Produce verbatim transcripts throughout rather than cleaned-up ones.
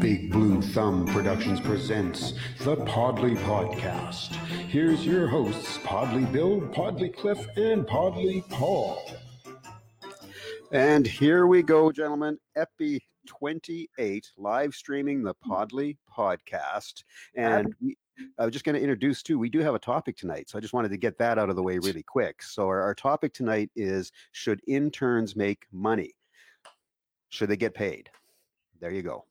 Big Blue Thumb Productions presents the Podly Podcast. Here's your hosts, Podly Bill, Podly Cliff, and Podly Paul. And here we go, gentlemen. Epi twenty-eight, live streaming the Podly Podcast. And we, I was just going to introduce, too, we do have a topic tonight, so I just wanted to get that out of the way really quick. So our, our topic tonight is, should interns make money? Should they get paid? There you go.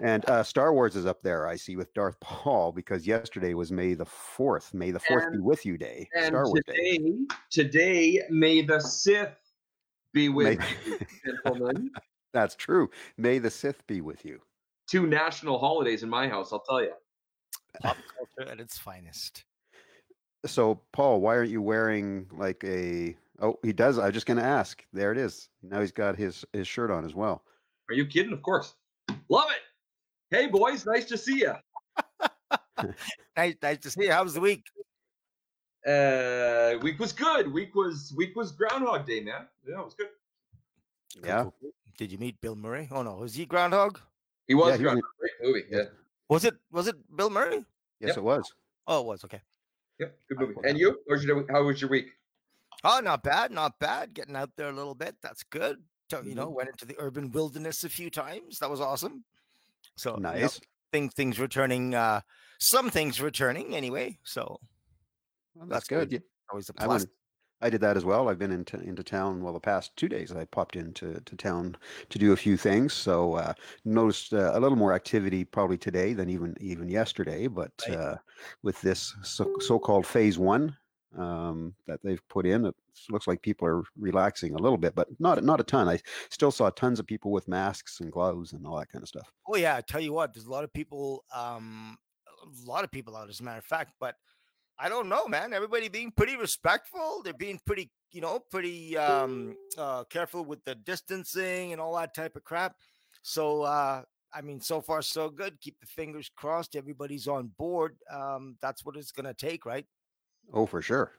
and uh, Star Wars is up there, I see, with Darth Paul, because yesterday was May the Fourth. May the Fourth and, be with you day. And Star Wars today, day. Today, May the Sith be with May, you, gentlemen. That's true. May the Sith be with you. Two national holidays in my house, I'll tell you. Pop culture at its finest. So, Paul, why aren't you wearing like a? Oh, he does. I was just going to ask. There it is. Now he's got his his shirt on as well. Are you kidding? Of course. Love it. Hey, boys. Nice to see you. nice, nice to see you. How was the week? Uh, week was good. Week was week was Groundhog Day, man. Yeah, it was good. Yeah. Did you meet Bill Murray? Oh, no. Was he Groundhog? He was yeah, he Groundhog. Was in... Great movie. Yeah. Was it, was it Bill Murray? Yes, yep. It was. Oh, it was. Okay. Yep. Good movie. And you? How was your week? Oh, not bad. Not bad. Getting out there a little bit. That's good. You know, went into the urban wilderness a few times. That was awesome. So nice. You know, things things returning. Uh, some things returning anyway. So well, that's, that's good. good. Always a plus. I, I did that as well. I've been into into town. Well, the past two days I popped into to town to do a few things. So uh, noticed uh, a little more activity probably today than even even yesterday. But right. uh, with this so, so-called phase one. Um, that they've put in. It looks like people are relaxing a little bit, but not not a ton. I still saw tons of people with masks and gloves and all that kind of stuff. Oh yeah, I tell you what, there's a lot of people, um, a lot of people out. As a matter of fact, but I don't know, man. Everybody being pretty respectful. They're being pretty, you know, pretty um, uh, careful with the distancing and all that type of crap. So uh, I mean, so far so good. Keep the fingers crossed. Everybody's on board. Um, that's what it's going to take, right? Oh, for sure.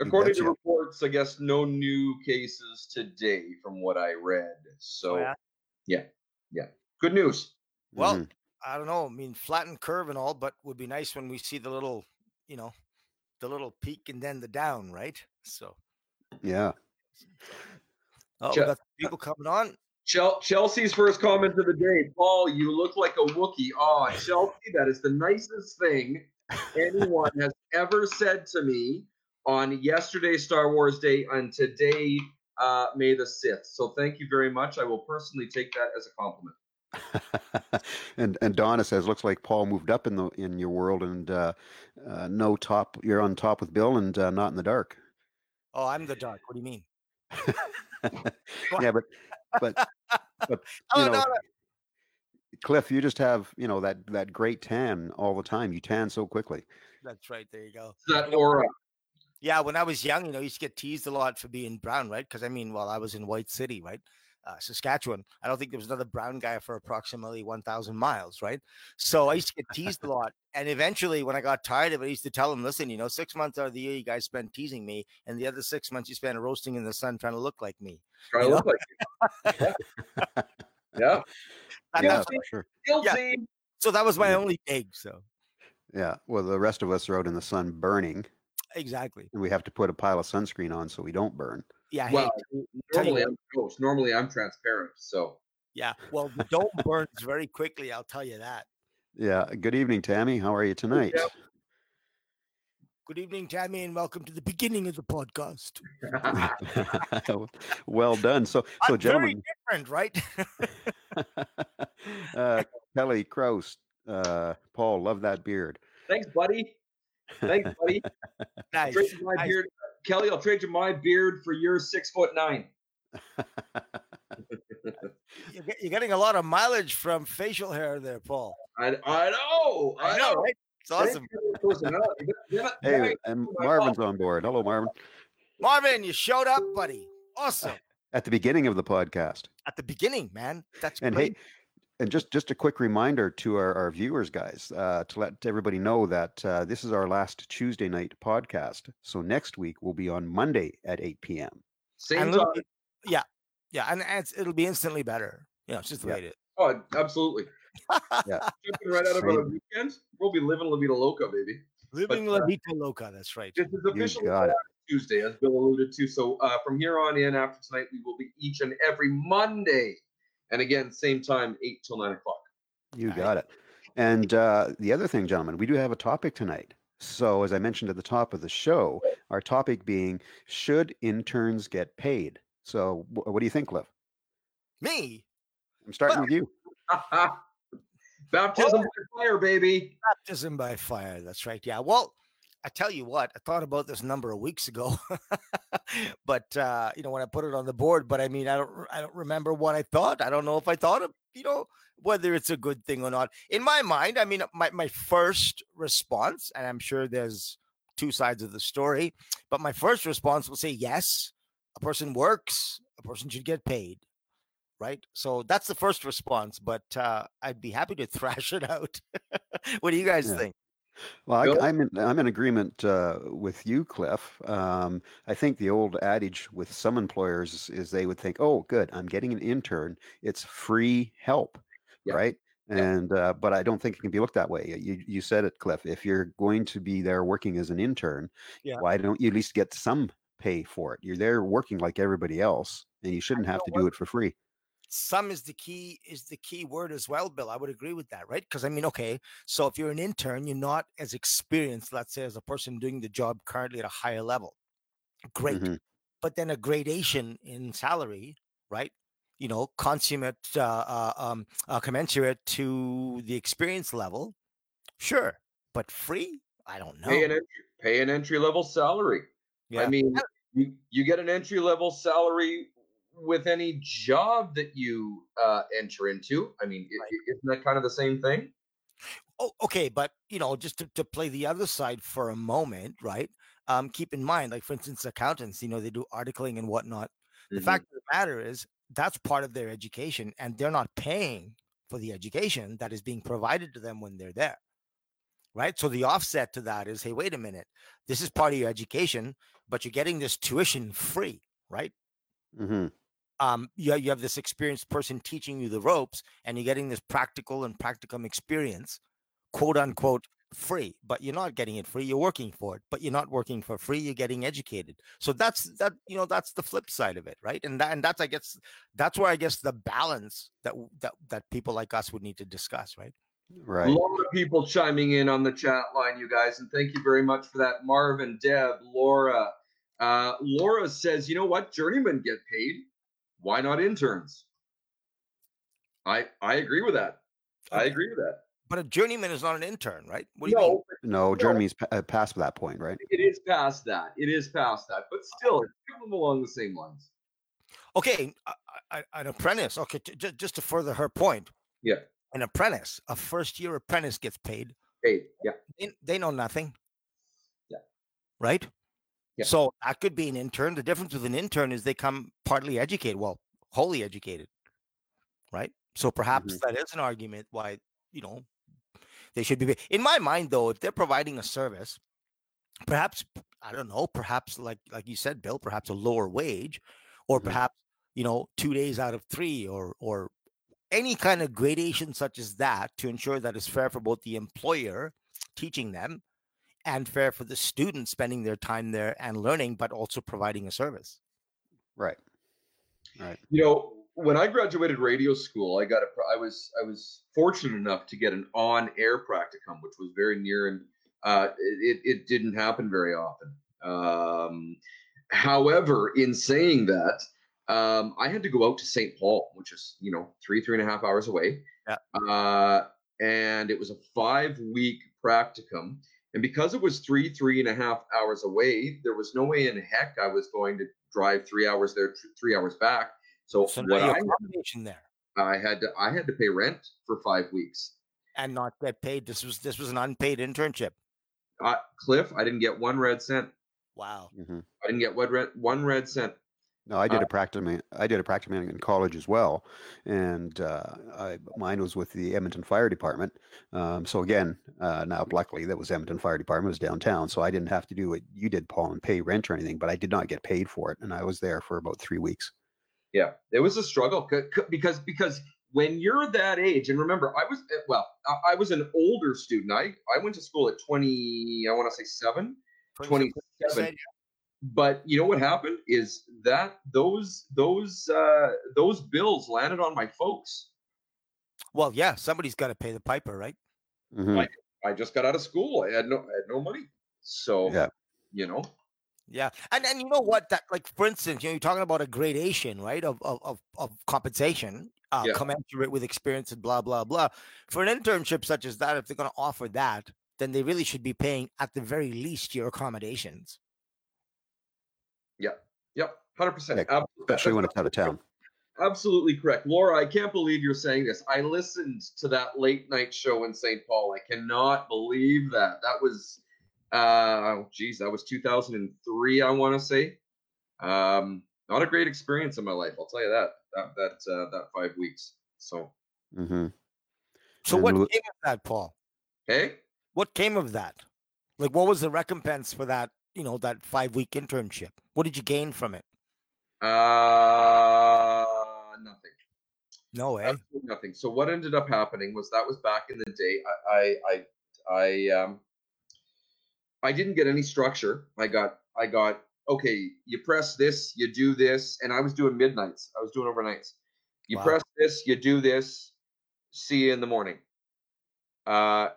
According to reports, I guess no new cases today from what I read. So, oh, yeah. yeah, yeah. Good news. Well, mm-hmm. I don't know. I mean, flattened curve and all, but would be nice when we see the little, you know, the little peak and then the down, right? So. Yeah. Oh, che- we got people coming on. Chel- Chelsea's first comment of the day. Paul, you look like a Wookiee. Oh, Chelsea, that is the nicest thing anyone has ever said to me on yesterday's Star Wars Day and today, uh, May the Sith. So thank you very much. I will personally take that as a compliment. and and Donna says, looks like Paul moved up in the in your world and uh, uh, no top. You're on top with Bill and uh, not in the dark. Oh, I'm the dark. What do you mean? yeah, but but, but oh, you know, Donna. Cliff, you just have, you know, that, that great tan all the time. You tan so quickly. That's right. There you go. That aura. Yeah. When I was young, you know, I used to get teased a lot for being brown, right? Because I mean, while I was in White City, right, uh, Saskatchewan, I don't think there was another brown guy for approximately one thousand miles, right? So I used to get teased a lot. And eventually when I got tired of it, I used to tell them, listen, you know, six months out of the year, you guys spend teasing me. And the other six months you spend roasting in the sun trying to look like me. Trying to look like you. Yeah. Yeah, for sure. Yeah. So that was my yeah. only egg. So, yeah. Well, the rest of us are out in the sun burning. Exactly. And we have to put a pile of sunscreen on so we don't burn. Yeah. Well, hey, normally I'm gross. Normally I'm transparent. So. Yeah. Well, we don't burn very quickly. I'll tell you that. Yeah. Good evening, Tammy. How are you tonight? Yeah. Good evening, Tammy, and welcome to the beginning of the podcast. Well done. So, so I'm gentlemen, very different, right? uh, Kelly Krause, uh, Paul, love that beard. Thanks, buddy. Thanks, buddy. Nice. Trade my nice. Beard. Kelly, I'll trade you my beard for your six foot nine. You're getting a lot of mileage from facial hair there, Paul. I, I know. I, I know. know. Right? It's awesome. Hey, and Marvin's on board. Hello, Marvin. Marvin, you showed up, buddy. Awesome. At the beginning of the podcast. At the beginning, man. That's and great. Hey, and just, just a quick reminder to our, our viewers, guys, uh, to let everybody know that uh, this is our last Tuesday night podcast. So next week will be on Monday at eight p.m. Same time. Yeah. Yeah. And it's, it'll be instantly better. Yeah. You know, it's just the yeah. way it is. Oh, absolutely. Yeah. Right out of our weekend, we'll be living La Vida Loca, baby. Living but, La Vida uh, Loca, that's right. This is officially Tuesday, as Bill alluded to. So uh, from here on in, after tonight, we will be each and every Monday. And again, same time, eight till nine o'clock. You All got right. it. And uh, the other thing, gentlemen, we do have a topic tonight. So as I mentioned at the top of the show, our topic being, should interns get paid? So w- what do you think, Cliff? Me? I'm starting well, with you. Uh-huh. Baptism well, by fire, baby. Baptism by fire. That's right. Yeah. Well, I tell you what, I thought about this a number of weeks ago, but uh, you know, when I put it on the board, but I mean, I don't, I don't remember what I thought. I don't know if I thought of, you know, whether it's a good thing or not. In my mind, I mean, my, my first response, and I'm sure there's two sides of the story, but my first response will say, yes, a person works, a person should get paid. Right. So that's the first response, but uh, I'd be happy to thrash it out. What do you guys yeah. think? Well, I, I'm in, I'm in agreement uh, with you, Cliff. Um, I think the old adage with some employers is, is they would think, "Oh, good, I'm getting an intern; it's free help, yeah. right?" Yeah. And uh, but I don't think it can be looked that way. You you said it, Cliff. If you're going to be there working as an intern, yeah. why don't you at least get some pay for it? You're there working like everybody else, and you shouldn't have to do it for free. Some is the key is the key word as well, Bill. I would agree with that, right? Because I mean, okay, so if you're an intern, you're not as experienced, let's say, as a person doing the job currently at a higher level. Great. Mm-hmm. But then a gradation in salary, right? You know, consummate, uh, uh, um, uh, commensurate to the experience level. Sure. But free? I don't know. Pay an entry, pay an entry level salary. Yeah. I mean, you, you get an entry level salary with any job that you uh, enter into. I mean, right. isn't that kind of the same thing? Oh, okay. But, you know, just to, to play the other side for a moment, right? Um, keep in mind, like, for instance, accountants, you know, they do articling and whatnot. Mm-hmm. The fact of the matter is that's part of their education, and they're not paying for the education that is being provided to them when they're there, right? So the offset to that is, hey, wait a minute. This is part of your education, but you're getting this tuition free, right? Mm-hmm. Um, you you have this experienced person teaching you the ropes, and you're getting this practical and practicum experience, quote unquote, free. But you're not getting it free. You're working for it, but you're not working for free. You're getting educated. So that's that. You know, that's the flip side of it, right? And that and that's I guess that's where I guess the balance that that that people like us would need to discuss, right? Right. A lot of people chiming in on the chat line, you guys, and thank you very much for that, Marvin, Deb, Laura. Uh, Laura says, you know what? Journeymen get paid. Why not interns? I I agree with that. I agree with that. But a journeyman is not an intern, right? What do no, you mean? No, journeyman's p- past that point, right? It is past that. It is past that. But still, it's coming along the same lines. Okay, a, a, an apprentice. Okay, t- j- just to further her point. Yeah. An apprentice, a first-year apprentice gets paid. Paid, yeah. They, they know nothing. Yeah. Right? Yeah. So that could be an intern. The difference with an intern is they come partly educated, well, wholly educated, right? So perhaps mm-hmm. that is an argument why, you know, they should be. In my mind, though, if they're providing a service, perhaps, I don't know, perhaps like like you said, Bill, perhaps a lower wage, or mm-hmm. perhaps, you know, two days out of three, or or any kind of gradation such as that to ensure that it's fair for both the employer teaching them and fair for the students spending their time there and learning, but also providing a service. Right. Right. You know, when I graduated radio school, I got a, I was, I was fortunate enough to get an on-air practicum, which was very near, and uh, it, it didn't happen very often. Um, however, in saying that, um, I had to go out to Saint Paul, which is, you know, three, three and a half hours away. Yeah. Uh, and it was a five-week practicum. And because it was three, three and a half hours away, there was no way in heck I was going to drive three hours there, three hours back. So, so what I, there. I had to, I had to pay rent for five weeks and not get paid. This was this was an unpaid internship. Uh, Cliff, I didn't get one red cent. Wow, mm-hmm. I didn't get one red one red cent. No, I did uh, a practicum. I did a practicum in college as well, and uh, I, mine was with the Edmonton Fire Department. Um, so again, uh, now luckily that was Edmonton Fire Department, it was downtown, so I didn't have to do what you did, Paul, and pay rent or anything. But I did not get paid for it, and I was there for about three weeks. Yeah, it was a struggle because because when you're that age, and remember, I was, well, I, I was an older student. I, I went to school at twenty, I want to say seven, twenty-seven. But you know what happened is that those those uh, those bills landed on my folks. Well, yeah, somebody's got to pay the piper, right? Mm-hmm. I, I just got out of school. I had no, I had no money. So, yeah. you know. Yeah. And and you know what? That, like, for instance, you know, you're talking about a gradation, right, of of of, of compensation, uh, yeah. commensurate with experience and blah, blah, blah. For an internship such as that, if they're going to offer that, then they really should be paying, at the very least, your accommodations. Yeah. Yep. one hundred percent. Yeah, especially when it's out of town. Absolutely correct. Laura, I can't believe you're saying this. I listened to that late night show in Saint Paul. I cannot believe that. That was, uh, geez, that was two thousand three, I want to say. Um, not a great experience in my life, I'll tell you that, that, that, uh, that five weeks. So, mm-hmm. so and what lo- came of that, Paul? Hey? What came of that? Like, what was the recompense for that, you know, that five-week internship? What did you gain from it? Uh... Nothing. No way. Absolutely nothing. So what ended up happening was, that was back in the day. I, I, I, I, um, I didn't get any structure. I got, I got, okay, you press this, you do this. And I was doing midnights. I was doing overnights. You wow. press this, you do this, see you in the morning. Uh,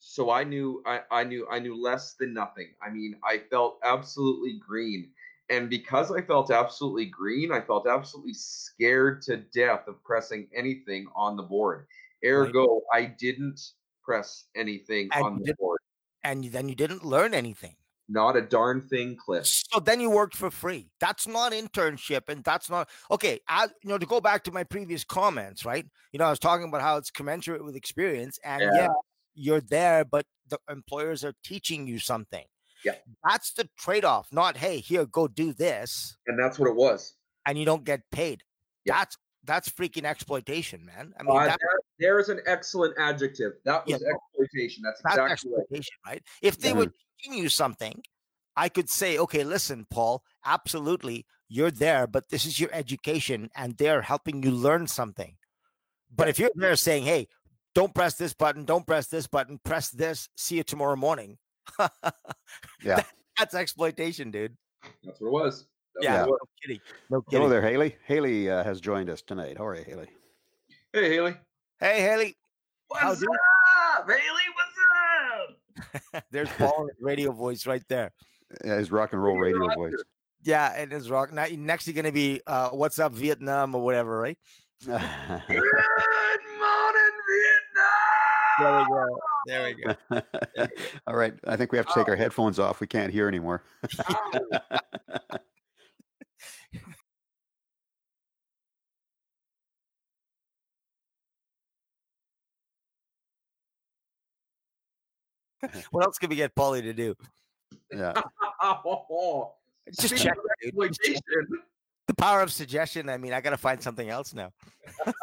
so I knew, I, I knew, I knew less than nothing. I mean, I felt absolutely green. And because I felt absolutely green, I felt absolutely scared to death of pressing anything on the board. Ergo, I didn't press anything and on the board. And then you didn't learn anything. Not a darn thing, Cliff. So then you worked for free. That's not internship, and that's not okay. I, you know, to go back to my previous comments, right? You know, I was talking about how it's commensurate with experience, and yeah, yeah you're there, but the employers are teaching you something. Yeah, that's the trade-off. Not, hey, here, go do this, and that's what it was. And you don't get paid. Yeah. That's that's freaking exploitation, man. I mean, uh, that, there, there is an excellent adjective. That was yeah, exploitation. That's, that's exactly exploitation, right. right? If they mm-hmm. were teaching you something, I could say, okay, listen, Paul, absolutely, you're there, but this is your education, and they're helping you learn something. But if you're there saying, hey, don't press this button, don't press this button, press this, see you tomorrow morning. yeah, that, that's exploitation, dude. That's what it was. That yeah, was no kidding. No kidding. Hello there, Haley. Haley uh, has joined us tonight. How are you, Haley? Hey, Haley. Hey, Haley. What's up, Haley? What's up? There's Paul's radio voice right there. Yeah, his rock and roll radio voice. Yeah, and his rock. Now, next, you're going to be uh, "What's Up, Vietnam" or whatever, right? Good morning, Vietnam. There we go. There we go. There we go. All right. I think we have to take oh. our headphones off. We can't hear anymore. What else can we get Paulie to do? Yeah. Just check the power of suggestion. I mean, I got to find something else now.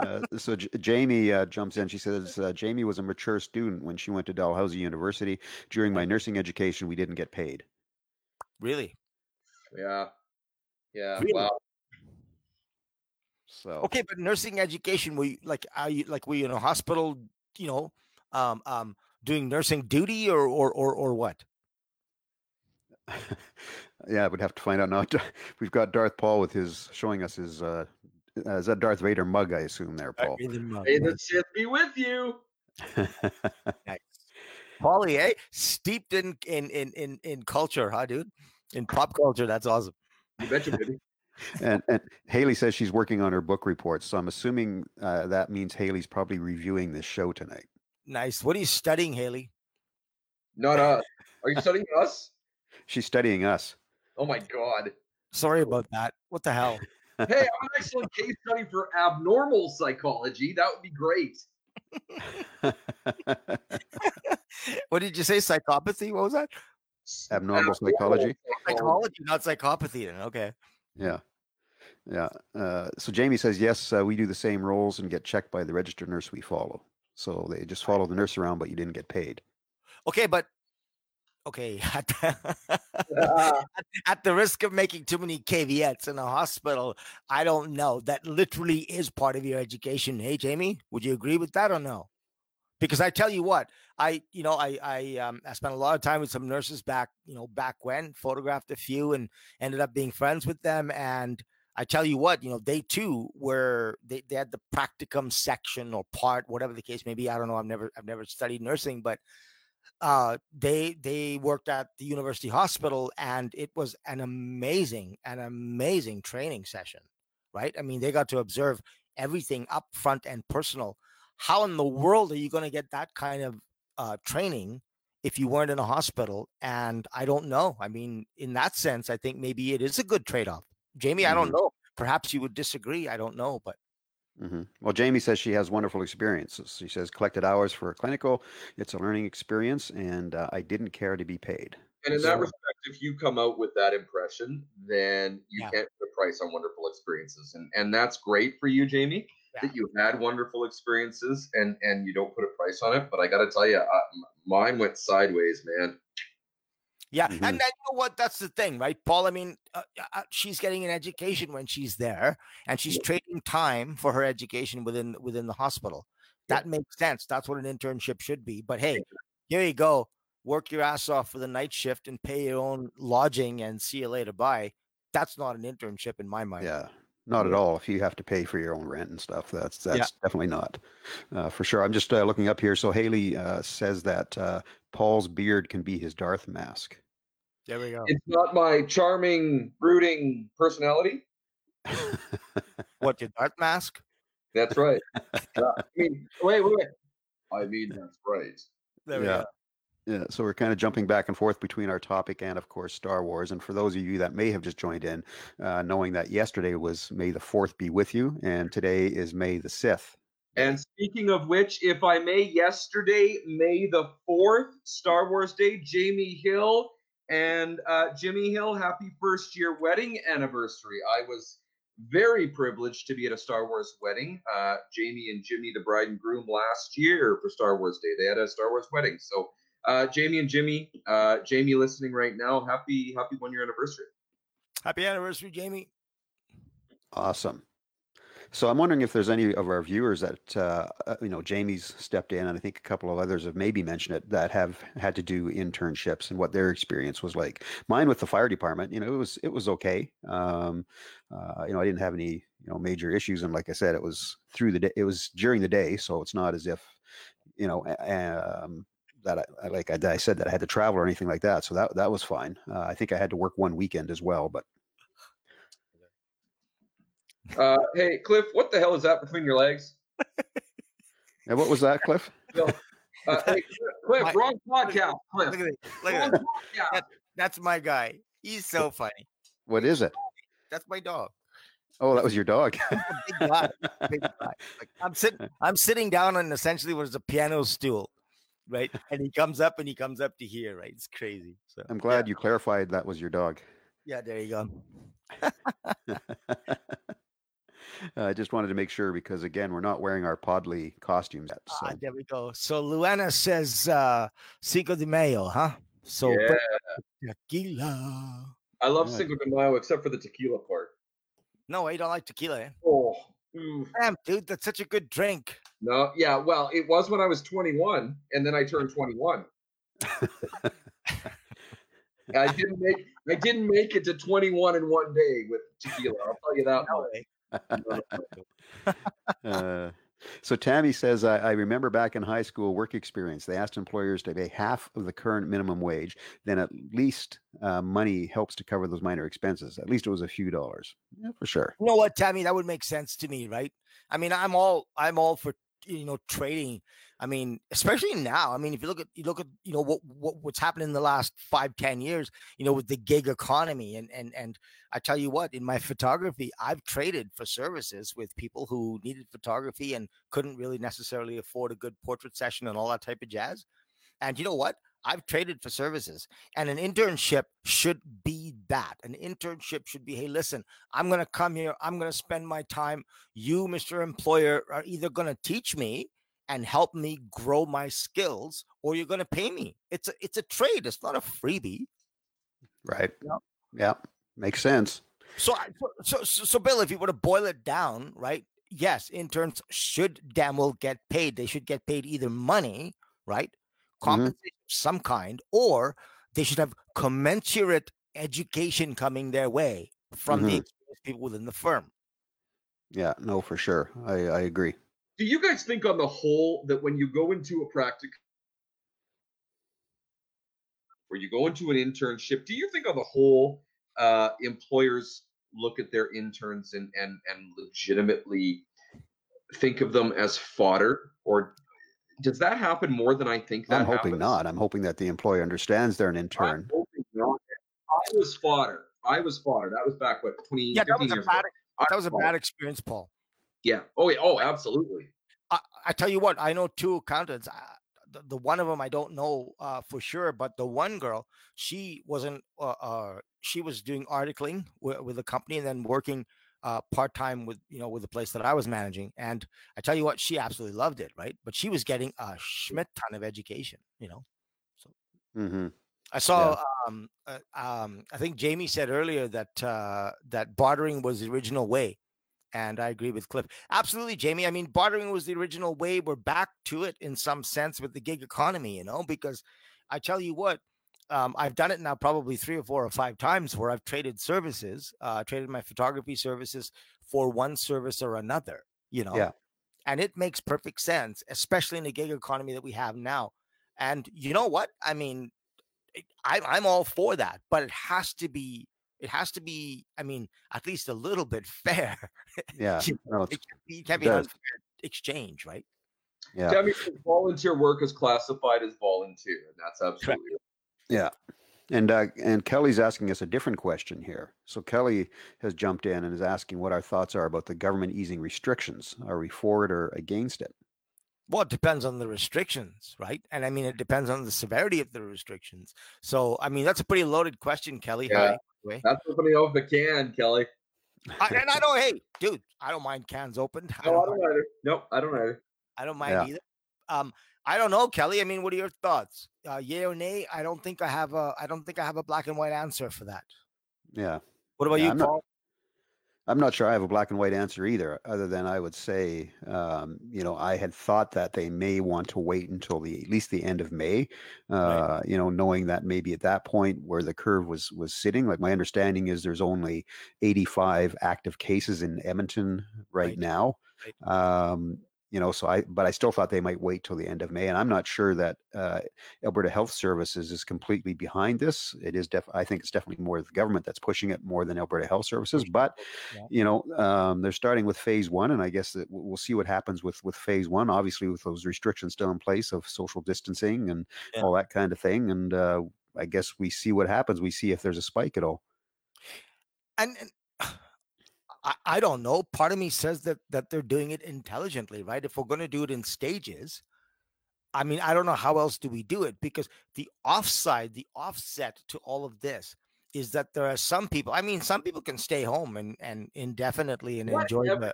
uh, so J- Jamie uh, jumps in. She says, uh, Jamie was a mature student when she went to Dalhousie University. During my nursing education, we didn't get paid. Really? Yeah. Yeah. Really? Wow. So. Okay. But nursing education, were you, like, are you, like, were you in a hospital, you know, um, um, doing nursing duty or, or, or, or what? Yeah, I would have to find out now. We've got Darth Paul with his showing us his uh, is that Darth Vader mug, I assume there, Paul. May the Sith be with you. Nice. Paulie, eh? Steeped in, in in in in culture, huh, dude? In pop culture, that's awesome. You betcha, baby. and and Haley says she's working on her book report, so I'm assuming uh, that means Haley's probably reviewing this show tonight. Nice. What are you studying, Haley? Not us. Are you studying us? She's studying us. Oh, my God. Sorry about that. What the hell? Hey, I'm an excellent case study for abnormal psychology. That would be great. What did you say? Psychopathy? What was that? Abnormal, abnormal psychology. Psychology, not psychopathy. Then. Okay. Yeah. Yeah. Uh, so Jamie says, yes, uh, we do the same roles and get checked by the registered nurse we follow. So they just follow the nurse around, but you didn't get paid. Okay, but. Okay, uh, at, at the risk of making too many caveats in a hospital, I don't know. That literally is part of your education. Hey, Jamie, would you agree with that or no? Because I tell you what, I, you know, I, I, um, I spent a lot of time with some nurses back, you know, back when, photographed a few and ended up being friends with them. And I tell you what, you know, they too were, they, they had the practicum section or part, whatever the case may be. I don't know. I've never, I've never studied nursing, but uh, they, they worked at the university hospital, and it was an amazing, an amazing training session, right? I mean, they got to observe everything up front and personal. How in the world are you going to get that kind of uh, training if you weren't in a hospital? And I don't know. I mean, in that sense, I think maybe it is a good trade-off. Jamie, mm-hmm. I don't know. Perhaps you would disagree. I don't know, but. Mm-hmm. Well, Jamie says she has wonderful experiences. She says collected hours for a clinical. It's a learning experience, and uh, I didn't care to be paid. And in so, that respect, if you come out with that impression, then you yeah. can't put a price on wonderful experiences. And, and that's great for you, Jamie. Yeah. That you had wonderful experiences and, and you don't put a price on it. But I got to tell you, I, mine went sideways, man. Yeah. Mm-hmm. And I, you know what? That's the thing, right, Paul? I mean, uh, uh, she's getting an education when she's there, and she's yeah. trading time for her education within within the hospital. That yeah. makes sense. That's what an internship should be. But hey, here you go. Work your ass off for the night shift and pay your own lodging and see you later. Bye. That's not an internship in my mind. Yeah. Not at all. If you have to pay for your own rent and stuff, that's that's yeah. definitely not uh, for sure. I'm just uh, looking up here. So Haley uh, says that uh, Paul's beard can be his Darth mask. There we go. It's not my charming, brooding personality. What, your Darth mask? That's right. Yeah. I mean, wait, wait, wait. I mean, that's right. There we yeah. go. Yeah, so we're kind of jumping back and forth between our topic and, of course, Star Wars. And for those of you that may have just joined in, uh, knowing that yesterday was May the Fourth be with you, and today is May the Sith. And speaking of which, if I may, yesterday, May the Fourth, Star Wars Day, Jamie Hill and uh, Jimmy Hill, happy first-year wedding anniversary. I was very privileged to be at a Star Wars wedding. Uh, Jamie and Jimmy, the bride and groom, last year for Star Wars Day. They had a Star Wars wedding, so... Uh, Jamie and Jimmy, uh, Jamie listening right now, happy happy one-year anniversary. Happy anniversary, Jamie. Awesome. So I'm wondering if there's any of our viewers that, uh, you know, Jamie's stepped in, and I think a couple of others have maybe mentioned it, that have had to do internships and what their experience was like. Mine with the fire department, you know, it was it was okay. Um, uh, you know, I didn't have any, you know, major issues. And like I said, it was through the day. It was during the day. So it's not as if, you know, um, that I, I like I, I said that I had to travel or anything like that. So that, that was fine. Uh, I think I had to work one weekend as well, but. Uh, hey Cliff, what the hell is that between your legs? And what was that, Cliff? No. Uh, hey, Cliff, my, wrong podcast. Cliff. Look at it. Look at it. That, that's my guy. He's so funny. What is it? That's my dog. Oh, that was your dog. Big guy. Big guy. Like, I'm sitting, I'm sitting down on essentially what is a piano stool. Right. And he comes up and he comes up to here. Right. It's crazy. So I'm glad yeah. you clarified that was your dog. Yeah. There you go. uh, I just wanted to make sure because, again, we're not wearing our Podly costumes yet. So. Ah, there we go. So Luana says uh, Cinco de Mayo, huh? So yeah. tequila. I love yeah. Cinco de Mayo except for the tequila part. No, I don't like tequila. Eh? Oh, mm. Damn, dude. That's such a good drink. No, yeah, well, it was when I was twenty-one, and then I turned twenty-one. I didn't make I didn't make it to twenty-one in one day with tequila. I'll tell you that. No. uh, so Tammy says, I, I remember back in high school work experience. They asked employers to pay half of the current minimum wage. Then at least uh, money helps to cover those minor expenses. At least it was a few dollars, yeah, for sure. You know what, Tammy? That would make sense to me, right? I mean, I'm all I'm all for. You know, trading. I mean, especially now. I mean, if you look at you look at you know what, what what's happened in the last five, ten years. You know, with the gig economy, and and and I tell you what, in my photography, I've traded for services with people who needed photography and couldn't really necessarily afford a good portrait session and all that type of jazz. And you know what? I've traded for services, and an internship should be that. An internship should be, hey, listen, I'm going to come here. I'm going to spend my time. You, Mister Employer, are either going to teach me and help me grow my skills, or you're going to pay me. It's a, it's a trade. It's not a freebie. Right. Yep. Yeah. Makes sense. So, so, so, so, Bill, if you were to boil it down, right? Yes, interns should damn well get paid. They should get paid either money, right, compensation mm-hmm. of some kind, or they should have commensurate education coming their way from mm-hmm. the experienced people within the firm. Yeah, no, for sure. I, I agree. Do you guys think on the whole that when you go into a practice or you go into an internship, do you think on the whole uh, employers look at their interns and, and, and legitimately think of them as fodder? Or does that happen more than I think that I'm hoping happens? Not. I'm hoping that the employer understands they're an intern. I'm hoping not. I was fodder. I was fodder. That was back, what, twenty, yeah, that was a bad, that was a bad experience, Paul. Yeah. Oh, yeah. Oh, absolutely. I, I tell you what, I know two accountants. I, the, the one of them I don't know uh, for sure, but the one girl, she wasn't uh, uh, she was doing articling w- with a company and then working uh, part time with, you know, with the place that I was managing. And I tell you what, she absolutely loved it. Right. But she was getting a schmidt ton of education, you know. So mm-hmm. I saw yeah. um, uh, um, I think Jamie said earlier that uh, that bartering was the original way. And I agree with Cliff. Absolutely, Jamie. I mean, bartering was the original way. We're back to it in some sense with the gig economy, you know, because I tell you what, um, I've done it now probably three or four or five times where I've traded services, uh, traded my photography services for one service or another, you know, yeah. and it makes perfect sense, especially in the gig economy that we have now. And you know what? I mean, it, I, I'm all for that, but it has to be It has to be, I mean, at least a little bit fair. Yeah. you know, no, it can't be, it can't be an unfair exchange, right? Yeah. That means volunteer work is classified as volunteer. And that's absolutely correct. Yeah. And uh, and Kelly's asking us a different question here. So Kelly has jumped in and is asking what our thoughts are about the government easing restrictions. Are we for it or against it? Well, it depends on the restrictions, right? And I mean, it depends on the severity of the restrictions. So, I mean, that's a pretty loaded question, Kelly. Yeah. Hi. Way. That's opening off the can, Kelly. I, and I know, hey, dude, I don't mind cans opened. I no, don't I don't mind. either. Nope, I don't either. I don't mind yeah. either. Um, I don't know, Kelly. I mean, what are your thoughts? Uh, yay or nay? I don't think I have a. I don't think I have a black and white answer for that. Yeah. What about yeah, you, I'm Paul? Not, I'm not sure I have a black and white answer either. Other than I would say, um, you know, I had thought that they may want to wait until the at least the end of May. Uh, right. You know, knowing that maybe at that point where the curve was was sitting, like my understanding is there's only eighty-five active cases in Edmonton right, right. now. Right. Um, you know, so I but I still thought they might wait till the end of May, and I'm not sure that uh, Alberta Health Services is completely behind this. It is def I think it's definitely more the government that's pushing it more than Alberta Health Services. But yeah. you know, um, they're starting with phase one, and I guess that we'll see what happens with with phase one. Obviously, with those restrictions still in place of social distancing and yeah. all that kind of thing, and uh, I guess we see what happens. We see if there's a spike at all. And. and- I, I don't know. Part of me says that that they're doing it intelligently, right? If we're going to do it in stages, I mean, I don't know how else do we do it, because the offside, the offset to all of this is that there are some people, I mean, some people can stay home and, and indefinitely and what enjoy evidence,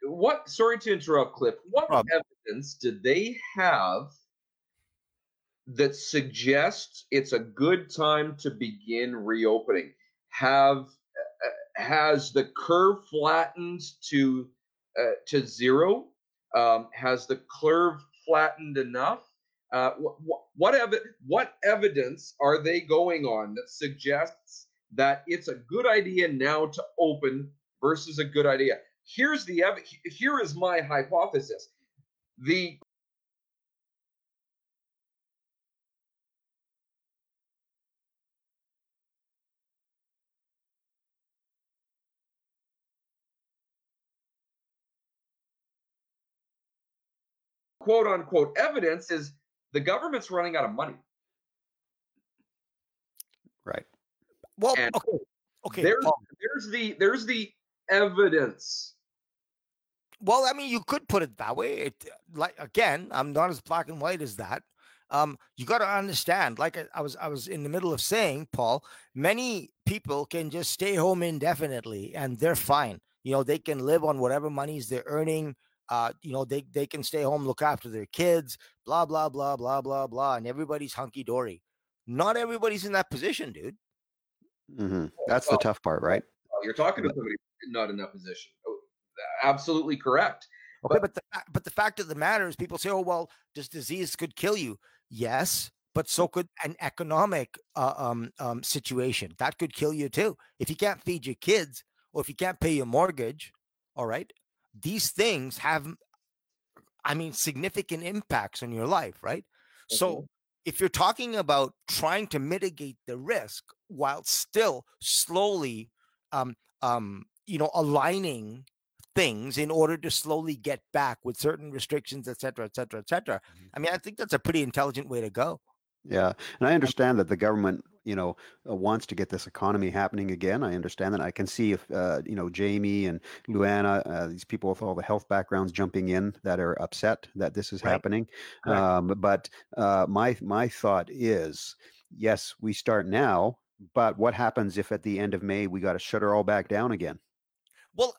the... What, sorry to interrupt, Cliff. What um, evidence did they have that suggests it's a good time to begin reopening? Have... Has the curve flattened to uh, to zero? Um, has the curve flattened enough? Uh, wh- wh- what ev- what evidence are they going on that suggests that it's a good idea now to open versus a good idea? Here's the ev- here is my hypothesis. The quote unquote evidence is the government's running out of money. Right. Well, and okay. Okay. There's, well, there's the there's the evidence. Well, I mean, you could put it that way. It, like again, I'm not as black and white as that. Um, you got to understand. Like I, I was, I was in the middle of saying, Paul. Many people can just stay home indefinitely, and they're fine. You know, they can live on whatever monies they're earning. Uh, you know, they, they can stay home, look after their kids, blah, blah, blah, blah, blah, blah. And everybody's hunky dory. Not everybody's in that position, dude. Mm-hmm. That's well, the tough part, right? You're talking to somebody not in that position. Absolutely correct. Okay, but but the, but the fact of the matter is, people say, "Oh, well, this disease could kill you." Yes, but so could an economic uh, um, um, situation that could kill you too. If you can't feed your kids, or if you can't pay your mortgage, all right, these things have, I mean, significant impacts on your life, right? Mm-hmm. So if you're talking about trying to mitigate the risk while still slowly, um, um, you know, aligning things in order to slowly get back with certain restrictions, et cetera, et cetera, et cetera. I mean, I think that's a pretty intelligent way to go. Yeah. And I understand that the government, you know, wants to get this economy happening again. I understand that. I can see if, uh, you know, Jamie and Luana, uh, these people with all the health backgrounds jumping in that are upset that this is right. happening. Right. Um, but uh, my my thought is, yes, we start now, but what happens if at the end of May we got to shut her all back down again? Well,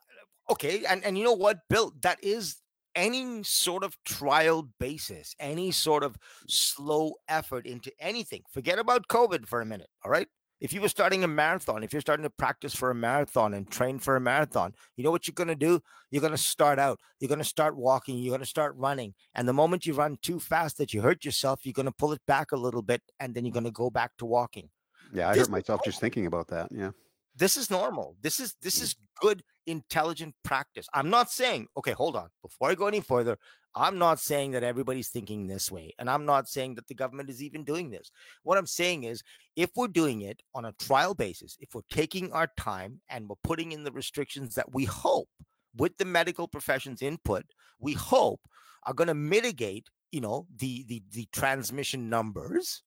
okay, and, and you know what, Bill, that is any sort of trial basis, any sort of slow effort into anything. Forget about COVID for a minute, all right? If you were starting a marathon, if you're starting to practice for a marathon and train for a marathon, you know what you're going to do? You're going to start out. You're going to start walking. You're going to start running. And the moment you run too fast that you hurt yourself, you're going to pull it back a little bit, and then you're going to go back to walking. Yeah, I this hurt myself just thinking about that, yeah. This is normal. This is this is good, intelligent practice. I'm not saying, okay, hold on. Before I go any further, I'm not saying that everybody's thinking this way. And I'm not saying that the government is even doing this. What I'm saying is, if we're doing it on a trial basis, if we're taking our time and we're putting in the restrictions that we hope, with the medical profession's input, we hope are going to mitigate, you know, the, the, the transmission numbers,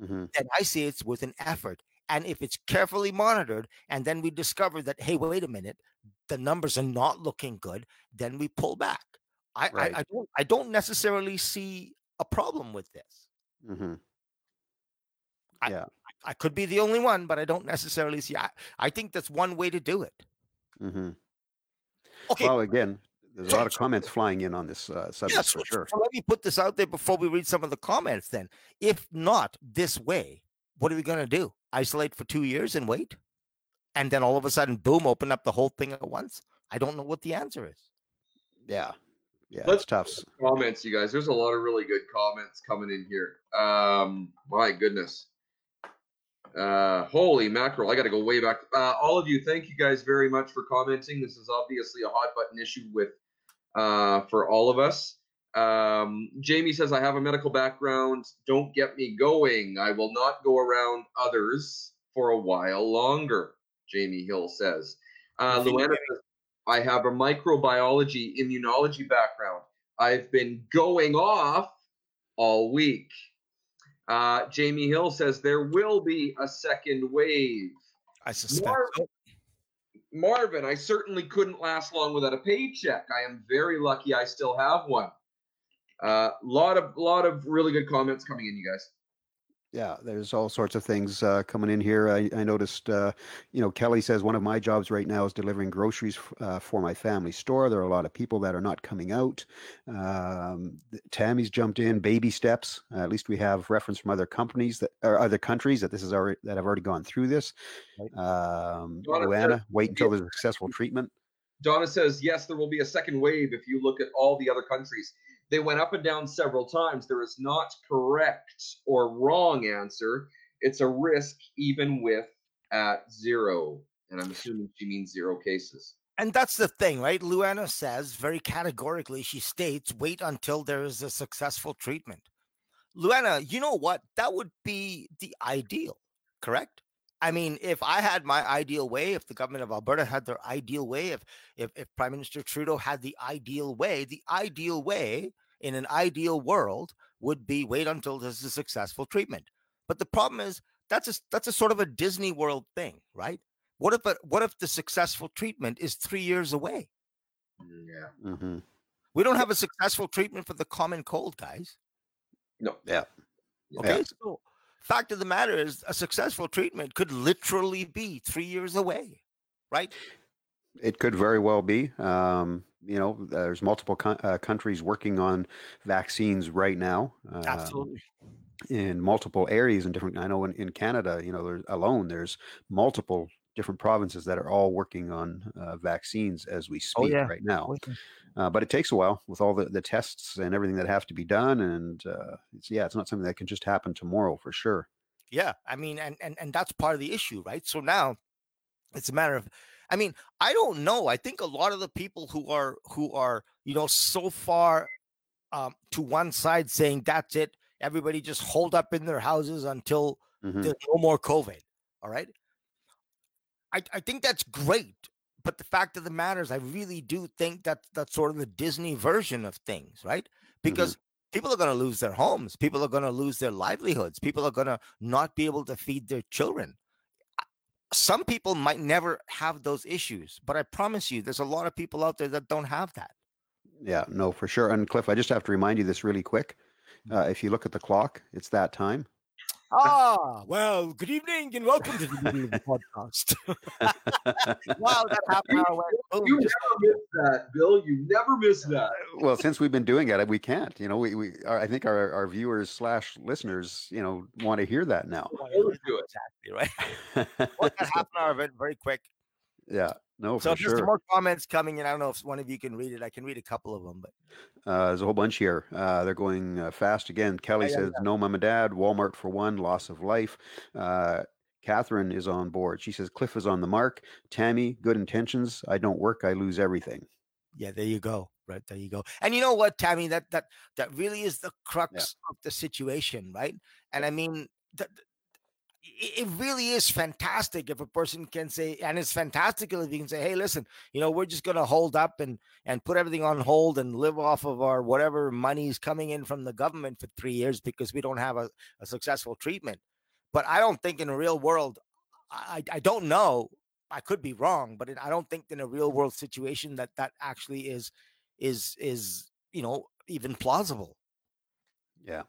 mm-hmm. then I say it's worth an effort. And if it's carefully monitored, and then we discover that, hey, wait a minute, the numbers are not looking good, then we pull back. I, right. I, I don't, I don't necessarily see a problem with this. Mm-hmm. I, yeah, I, I could be the only one, but I don't necessarily see. I, I think that's one way to do it. Mm-hmm. Okay. Well, again, there's a lot of comments flying in on this uh, subject yeah, so, for sure. So let me put this out there before we read some of the comments. Then, if not this way, what are we going to do? Isolate for two years and wait, and then all of a sudden, boom, open up the whole thing at once? I don't know what the answer is. Yeah. Yeah. Let's tough. Comments, you guys. There's a lot of really good comments coming in here. Um, my goodness. Uh, holy mackerel. I got to go way back. Uh, all of you, thank you guys very much for commenting. This is obviously a hot button issue with, uh, for all of us. Um, Jamie says, I have a medical background. Don't get me going. I will not go around others for a while longer, Jamie Hill says. Uh, Luana says, I have a microbiology immunology background. I've been going off all week. Uh, Jamie Hill says, there will be a second wave. I suspect. Marvin, Marvin, I certainly couldn't last long without a paycheck. I am very lucky I still have one. A uh, lot of lot of really good comments coming in, you guys. Yeah, there's all sorts of things uh, coming in here. I, I noticed, uh, you know, Kelly says, one of my jobs right now is delivering groceries f- uh, for my family store. There are a lot of people that are not coming out. Um, Tammy's jumped in. Baby steps. Uh, at least we have reference from other companies that or other countries that this is already that have already gone through this. Um, Luana, wait until there's successful treatment. Donna says, yes, there will be a second wave if you look at all the other countries. They went up and down several times. There is not correct or wrong answer. It's a risk even with at zero. And I'm assuming she means zero cases. And that's the thing, right? Luana says very categorically, she states, wait until there is a successful treatment. Luana, you know what? That would be the ideal, correct? I mean, if I had my ideal way, if the government of Alberta had their ideal way, if, if if Prime Minister Trudeau had the ideal way, the ideal way in an ideal world would be wait until there's a successful treatment. But the problem is that's a, that's a sort of a Disney World thing, right? What if a, what if the successful treatment is three years away? Yeah, mm-hmm. We don't have a successful treatment for the common cold, guys. No, yeah, okay, yeah. So. Fact of the matter is, a successful treatment could literally be three years away, right? It could very well be. Um, you know, there's multiple co- uh, countries working on vaccines right now. Um, Absolutely. in multiple areas in different, I know in, in Canada, you know, there's alone, there's multiple different provinces that are all working on uh, vaccines as we speak oh, yeah. right now. Uh, but it takes a while with all the, the tests and everything that have to be done. And uh, it's, yeah, it's not something that can just happen tomorrow for sure. Yeah. I mean, and, and, and that's part of the issue, right? So now it's a matter of, I mean, I don't know. I think a lot of the people who are, who are, you know, so far um, to one side saying that's it, everybody just hold up in their houses until mm-hmm. there's no more COVID. All right. I, I think that's great, but the fact of the matter is I really do think that that's sort of the Disney version of things, right? Because mm-hmm. people are going to lose their homes. People are going to lose their livelihoods. People are going to not be able to feed their children. Some people might never have those issues, but I promise you there's a lot of people out there that don't have that. Yeah, no, for sure. And Cliff, I just have to remind you this really quick. Uh, if you look at the clock, it's that time. Ah, well, good evening and welcome to the evening of the podcast. Wow, that happened. Our way. Oh, you just... never miss that, Bill. You never miss that. Well, since we've been doing it, we can't. You know, we, we are, I think our, our viewers slash listeners, you know, want to hear that now. Exactly, right? Well, that half an hour event, very quick. Yeah. No, so for sure. So just more comments coming in. I don't know if one of you can read it. I can read a couple of them, but uh, there's a whole bunch here. Uh, they're going uh, fast again. Kelly yeah, says, yeah, yeah. no, mom and dad, Walmart for one, loss of life. Uh, Catherine is on board. She says, Cliff is on the mark. Tammy, good intentions. I don't work. I lose everything. Yeah, there you go. Right. There you go. And you know what, Tammy, that, that, that really is the crux yeah. of the situation. Right. And I mean, that, it really is fantastic if a person can say, and it's fantastic if you can say, hey, listen, you know, we're just going to hold up and, and put everything on hold and live off of our whatever money is coming in from the government for three years because we don't have a, a successful treatment. But I don't think in a real world, I, I don't know, I could be wrong, but I don't think in a real world situation that that actually is, is, is, you know, even plausible. Yeah.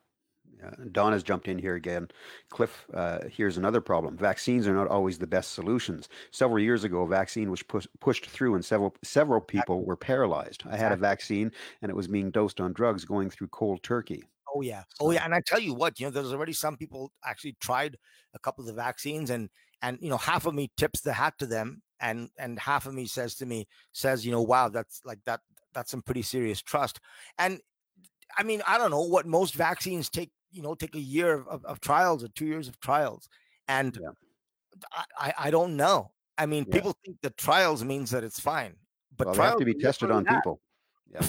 Yeah, Donna's jumped in here again. Cliff, uh, here's another problem. Vaccines are not always the best solutions. Several years ago, a vaccine was push, pushed through and several several people were paralyzed. I had a vaccine and it was being dosed on drugs going through cold turkey. Oh, yeah. Oh, yeah. And I tell you what, you know, there's already some people actually tried a couple of the vaccines and, and you know, half of me tips the hat to them. And and half of me says to me, says, you know, wow, that's like that. That's some pretty serious trust. And I mean, I don't know what most vaccines take. You know, take a year of, of trials or two years of trials. And yeah. I, I, I don't know. I mean, yeah. people think that trials means that it's fine, but well, trials have to be tested on that. people. Yeah.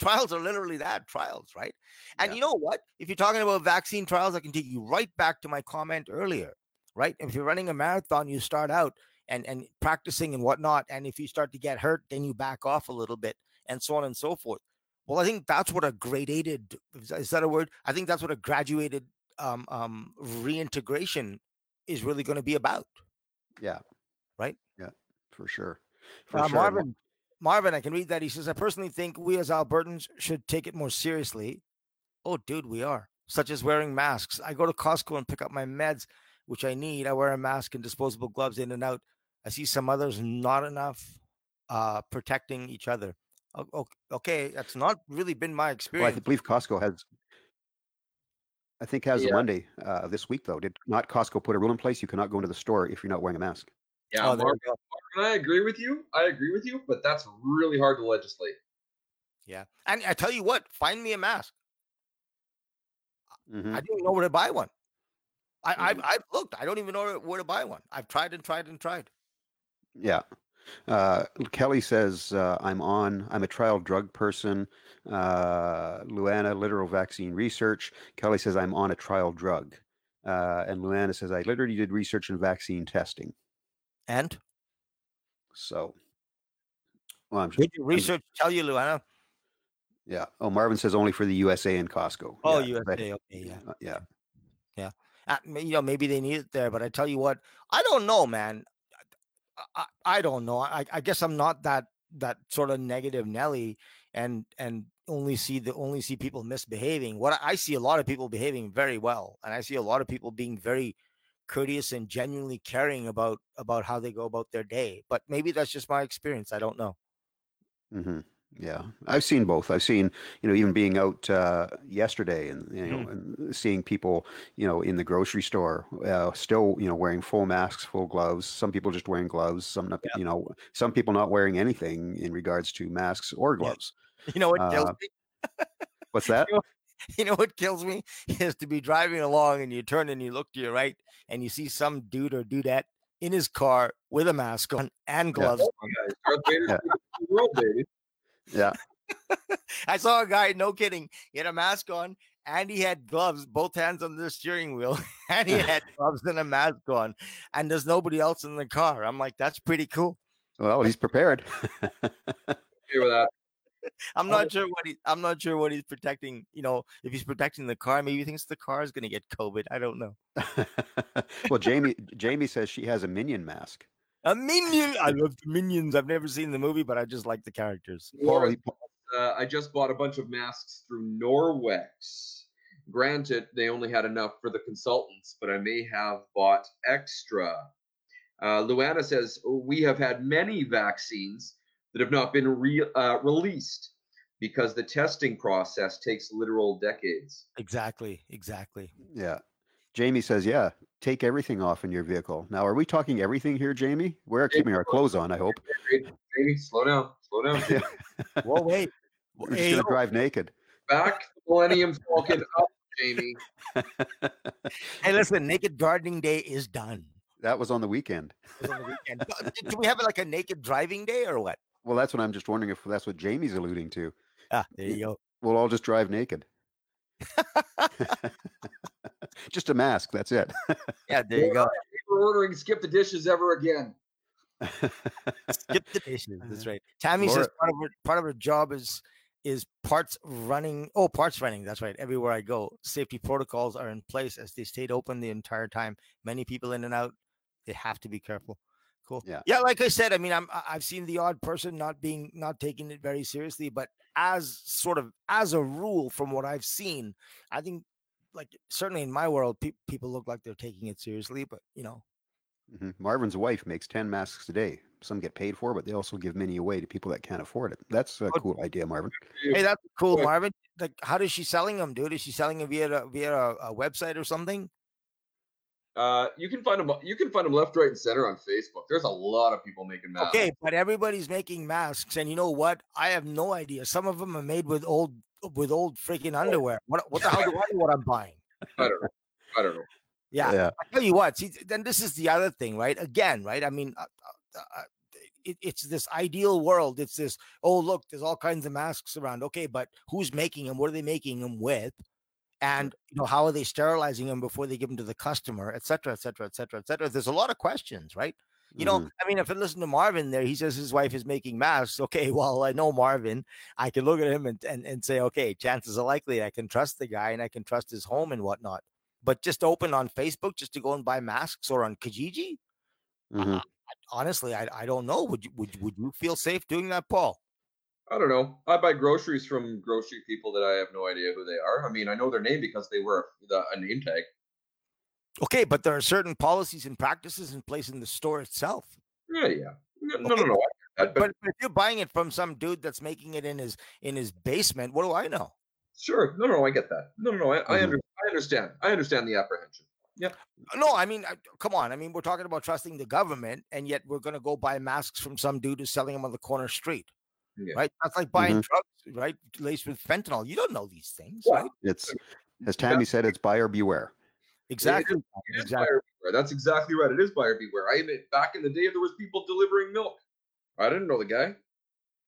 Trials are literally that trials, right? And yeah. you know what? If you're talking about vaccine trials, I can take you right back to my comment earlier, right? If you're running a marathon, you start out and, and practicing and whatnot. And if you start to get hurt, then you back off a little bit and so on and so forth. Well, I think that's what a gradated, is that a word? I think that's what a graduated um, um, reintegration is really going to be about. Yeah. Right? Yeah, for sure. For uh, sure. Marvin, Marvin, I can read that. He says, I personally think we as Albertans should take it more seriously. Oh, dude, we are. Such as wearing masks. I go to Costco and pick up my meds, which I need. I wear a mask and disposable gloves in and out. I see some others not enough uh, protecting each other. Okay, that's not really been my experience. Well, I believe Costco has, I think, has yeah. a Monday uh, this week, though. Did not Costco put a rule in place? You cannot go into the store if you're not wearing a mask. Yeah, oh, Mark, Mark, I agree with you. I agree with you, but that's really hard to legislate. Yeah, and I tell you what, find me a mask. Mm-hmm. I don't even know where to buy one. I, mm-hmm. I've, I've looked. I don't even know where to buy one. I've tried and tried and tried. Yeah. Uh, Kelly says, uh, I'm on, I'm a trial drug person. Uh, Luana, literal vaccine research. Kelly says, I'm on a trial drug. Uh, and Luana says, I literally did research in vaccine testing. And? So. Well, I'm did your research I'm, tell you, Luana? Yeah. Oh, Marvin says only for the U S A and Costco. Oh, yeah, U S A. Okay, yeah. Uh, yeah. Yeah. Uh, you know, maybe they need it there, but I tell you what, I don't know, man. I, I don't know. I, I guess I'm not that that sort of negative Nelly and and only see the only see people misbehaving. What I, I see a lot of people behaving very well, and I see a lot of people being very courteous and genuinely caring about about how they go about their day. But maybe that's just my experience. I don't know. Mm-hmm. Yeah, I've seen both. I've seen, you know, even being out uh, yesterday and, you know, mm. and seeing people, you know, in the grocery store uh, still, you know, wearing full masks, full gloves. Some people just wearing gloves. Some, not, yeah. you know, some people not wearing anything in regards to masks or gloves. You know what kills uh, me? What's that? You know, you know what kills me is to be driving along and you turn and you look to your right and you see some dude or dudette in his car with a mask on and gloves. Yeah. on. Yeah. Yeah. I saw a guy, no kidding, he had a mask on and he had gloves, both hands on the steering wheel, and he had gloves and a mask on, and there's nobody else in the car. I'm like, that's pretty cool. Well, he's prepared. I'm not sure what he I'm not sure what he's protecting, you know, if he's protecting the car, maybe he thinks the car is gonna get COVID. I don't know. Well, Jamie Jamie says she has a Minion mask. A Minion. I love the Minions. I've never seen the movie, but I just like the characters. Nor- uh, I just bought a bunch of masks through Norwex. Granted, they only had enough for the consultants, but I may have bought extra. Uh, Luana says, we have had many vaccines that have not been re- uh, released because the testing process takes literal decades. Exactly. Exactly. Yeah. Jamie says, yeah, take everything off in your vehicle. Now, are we talking everything here, Jamie? We're Jamie, keeping our clothes on, I hope. Jamie, slow down. Slow down. Yeah. Whoa, wait. We're hey, just going to drive naked. Back the Millennium Falcon up, Jamie. Hey, listen, Naked Gardening Day is done. That was on the weekend. It was on the weekend. Do we have like a Naked Driving Day or what? Well, that's what I'm just wondering if that's what Jamie's alluding to. Ah, there you go. We'll all just drive naked. Just a mask, that's it. Yeah, there you go. We're ordering Skip the Dishes ever again. Skip the Dishes, that's right. Tammy Laura. says part of, her, part of her job is is parts running. Oh, parts running, that's right. Everywhere I go, safety protocols are in place as they stayed open the entire time. Many people in and out, they have to be careful. Cool. Yeah, yeah. Like I said, I mean, I'm I've seen the odd person not being not taking it very seriously, but as sort of as a rule, from what I've seen, I think, like certainly in my world, pe- people look like they're taking it seriously, but you know, mm-hmm. Marvin's wife makes ten masks a day. Some get paid for, but they also give many away to people that can't afford it. That's a oh, cool idea, Marvin. Hey, that's cool, Marvin. Like, how is she selling them, dude? Is she selling them via a, via a, a website or something? Uh, you can find them. You can find them left, right, and center on Facebook. There's a lot of people making masks. Okay, but everybody's making masks, and you know what? I have no idea. Some of them are made with old with old freaking underwear. What what the hell do I know what I'm buying? I don't know. I don't know. Yeah, yeah. I tell you what. See, then this is the other thing, right? Again, right? I mean, uh, uh, it, it's this ideal world. It's this. Oh, look, there's all kinds of masks around. Okay, but who's making them? What are they making them with? And you know, how are they sterilizing them before they give them to the customer, et cetera, et cetera, et cetera, et cetera? There's a lot of questions, right? You mm-hmm. know, I mean, if I listen to Marvin there, he says his wife is making masks. Okay, well, I know Marvin. I can look at him and, and, and say, okay, chances are likely I can trust the guy and I can trust his home and whatnot. But just open on Facebook just to go and buy masks or on Kijiji? Mm-hmm. Uh, honestly, I, I don't know. Would you, would, would you feel safe doing that, Paul? I don't know. I buy groceries from grocery people that I have no idea who they are. I mean, I know their name because they wear the, a name tag. Okay, but there are certain policies and practices in place in the store itself. Yeah, yeah. No, okay. no, no. no I, I, but, but if you're buying it from some dude that's making it in his in his basement, what do I know? Sure. No, no, I get that. No, no, no. I, mm-hmm. I, under, I understand. I understand the apprehension. Yeah. No, I mean, come on. I mean, we're talking about trusting the government, and yet we're going to go buy masks from some dude who's selling them on the corner street. Yeah. Right, that's like buying mm-hmm. drugs, right? Laced with fentanyl. You don't know these things, yeah. right? It's as Tammy said, it's buyer beware. Exactly. It is, it is exactly. Buyer beware. That's exactly right. It is buyer beware. I admit, back in the day, there was people delivering milk. I didn't know the guy.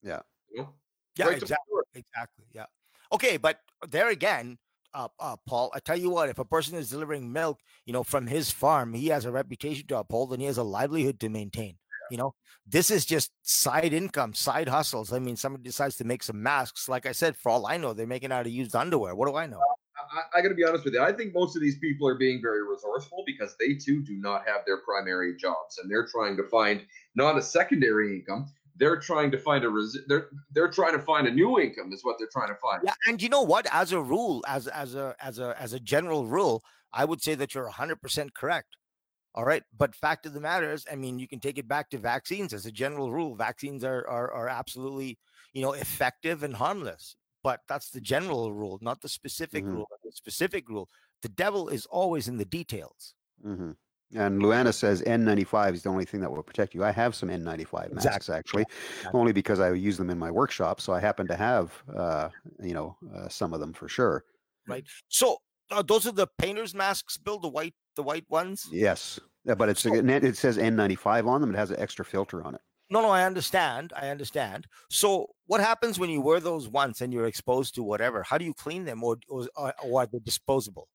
Yeah. You know? Yeah. Right exactly. Exactly. Yeah. Okay, but there again, uh, uh, Paul, I tell you what, if a person is delivering milk, you know, from his farm, he has a reputation to uphold and he has a livelihood to maintain. You know, this is just side income, side hustles. I mean, somebody decides to make some masks. Like I said, for all I know, they're making out of used underwear. What do I know? Uh, I, I got to be honest with you. I think most of these people are being very resourceful because they, too, do not have their primary jobs. And they're trying to find not a secondary income. They're trying to find a res- they're they're trying to find a new income is what they're trying to find. Yeah, and you know what? As a rule, as as a as a as a general rule, I would say that you're one hundred percent correct. All right. But fact of the matter is, I mean, you can take it back to vaccines as a general rule. Vaccines are are, are absolutely, you know, effective and harmless. But that's the general rule, not the specific mm-hmm. rule. The specific rule, the devil is always in the details. Mm-hmm. And Luana says N ninety-five is the only thing that will protect you. I have some N ninety-five masks, exactly. actually, exactly. only because I use them in my workshop. So I happen to have, uh, you know, uh, some of them for sure. Right. So uh, those are the painter's masks, Bill, the white, the white ones. Yes. Yeah, but it's so, it says N ninety-five on them. It has an extra filter on it. No, no, I understand. I understand. So what happens when you wear those once and you're exposed to whatever? How do you clean them, or, or, or are they disposable?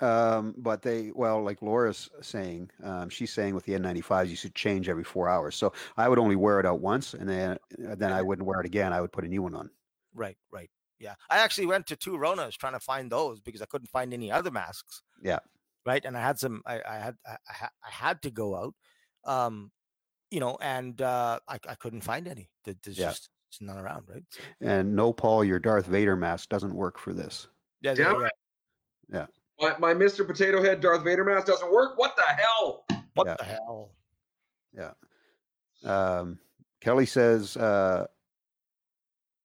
Um, but they, well, like Laura's saying, um, she's saying with the N ninety-fives, you should change every four hours. So I would only wear it out once, and then, then I wouldn't wear it again. I would put a new one on. Right, right. Yeah. I actually went to two Ronas trying to find those because I couldn't find any other masks. Yeah. Right. And I had some, I, I had, I, I had to go out, um, you know, and, uh, I, I couldn't find any. There's yeah. just it's none around. Right. So, and no, Paul, your Darth Vader mask doesn't work for this. Yeah. Yeah. Right. yeah. My, my Mister Potato Head Darth Vader mask doesn't work. What the hell? What yeah. the hell? Yeah. Um, Kelly says, uh,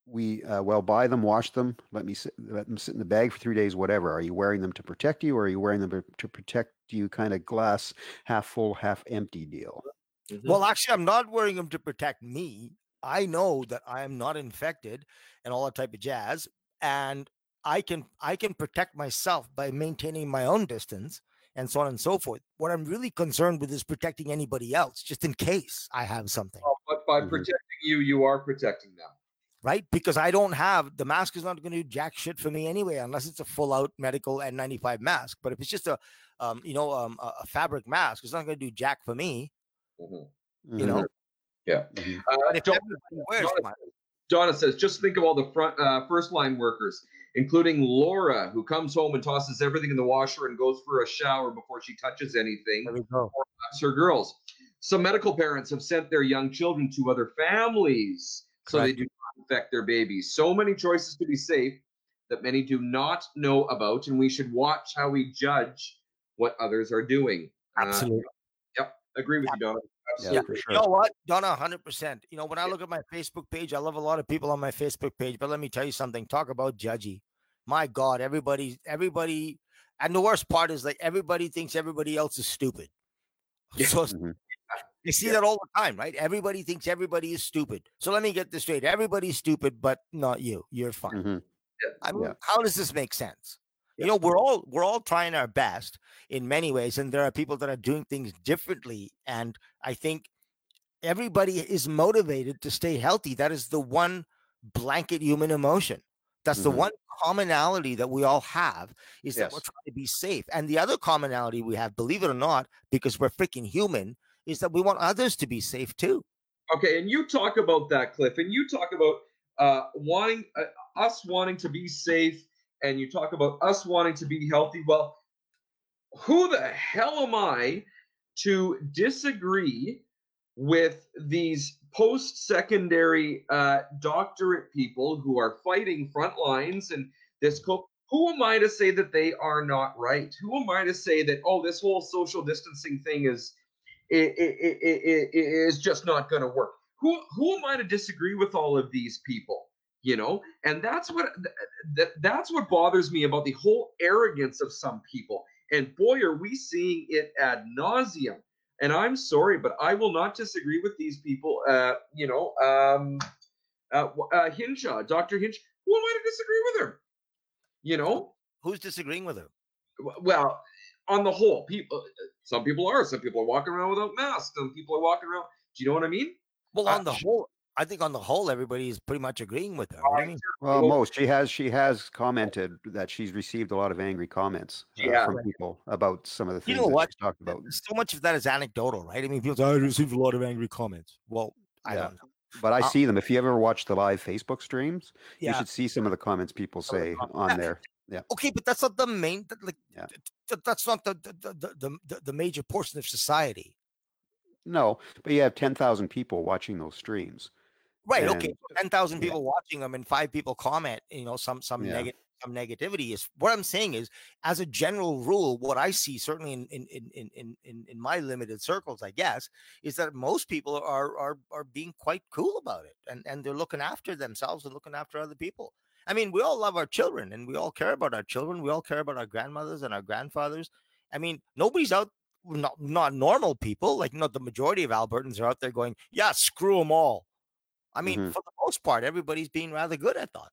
we, uh, well, buy them, wash them. Let me sit, let them sit in the bag for three days, whatever. Are you wearing them to protect you, or are you wearing them to protect you? Kind of glass half full, half empty deal. Mm-hmm. Well, actually, I'm not wearing them to protect me. I know that I am not infected and all that type of jazz. And I can I can protect myself by maintaining my own distance and so on and so forth. What I'm really concerned with is protecting anybody else, just in case I have something. Oh, but by mm-hmm. protecting you, you are protecting them. Right? Because I don't have, the mask is not going to do jack shit for me anyway, unless it's a full-out medical N ninety-five mask. But if it's just a, um, you know, um, a, a fabric mask, it's not going to do jack for me. Mm-hmm. You know? Yeah. Mm-hmm. Uh, if Donna, wears Donna, Donna says, just think of all the front uh, first-line workers, including Laura, who comes home and tosses everything in the washer and goes for a shower before she touches anything, or hugs her girls. Some medical parents have sent their young children to other families so Correct. They do not infect their babies. So many choices to be safe that many do not know about, and we should watch how we judge what others are doing. Absolutely. Uh, yep, agree with yeah. you, Donna. Absolutely. Yeah, for sure. You know what, Donna, one hundred percent. You know, when I look at my Facebook page, I love a lot of people on my Facebook page, but let me tell you something. Talk about judgy. My God, everybody, everybody, and the worst part is like everybody thinks everybody else is stupid. Yeah. So mm-hmm. you see yeah. that all the time, right? Everybody thinks everybody is stupid. So let me get this straight. Everybody's stupid, but not you. You're fine. Mm-hmm. Yeah. I mean, yeah. how does this make sense? Yeah. You know, we're all we're all trying our best in many ways, and there are people that are doing things differently. And I think everybody is motivated to stay healthy. That is the one blanket human emotion. That's mm-hmm. the one commonality that we all have is yes. that we're trying to be safe. And the other commonality we have, believe it or not, because we're freaking human, is that we want others to be safe too. Okay, and you talk about that, Cliff, and you talk about uh, wanting uh, us wanting to be safe, and you talk about us wanting to be healthy. Well, who the hell am I to disagree with these post-secondary uh, doctorate people who are fighting front lines and this co- who am I to say that they are not right? Who am I to say that, oh, this whole social distancing thing is it, it, it, it, it is just not going to work? Who who am I to disagree with all of these people? You know, and that's what th- that's what bothers me about the whole arrogance of some people. And boy, are we seeing it ad nauseum. And I'm sorry, but I will not disagree with these people. Uh, you know, um, uh, uh, Hinshaw, Doctor Hinshaw. Who am I to disagree with her? You know, who's disagreeing with her? Well, on the whole, people. Some people are. Some people are walking around without masks. Some people are walking around. Do you know what I mean? Well, on uh, the whole, I think on the whole, everybody is pretty much agreeing with her. Right? I mean, well, most she has she has commented that she's received a lot of angry comments uh, yeah, from right. people about some of the things you know that what? She's talked about. So much of that is anecdotal, right? I mean, people say, I received a lot of angry comments. Well, I yeah. don't know. But I uh, see them. If you ever watch the live Facebook streams, yeah. you should see some of the comments people say yeah. on there. Yeah. Okay, but that's not the main. Like, yeah. th- that's not the the, the the the major portion of society. No, but you have ten thousand people watching those streams. Right. And, okay. ten thousand people yeah. watching them and five people comment, you know, some, some yeah. negative some negativity. Is what I'm saying is, as a general rule, what I see certainly in in in in in, in my limited circles, I guess, is that most people are are are being quite cool about it, and and they're looking after themselves and looking after other people. I mean, we all love our children, and we all care about our children. We all care about our grandmothers and our grandfathers. I mean, nobody's out. Not not normal people, like not the majority of Albertans are out there going, yeah, screw them all. I mean, mm-hmm. for the most part, everybody's being rather good at that.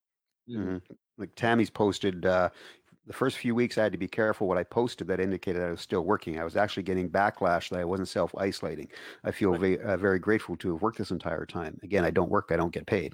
Mm-hmm. Like Tammy's posted, uh, the first few weeks I had to be careful what I posted that indicated I was still working. I was actually getting backlash that I wasn't self-isolating. I feel right. ve- uh, very grateful to have worked this entire time. Again, I don't work, I don't get paid.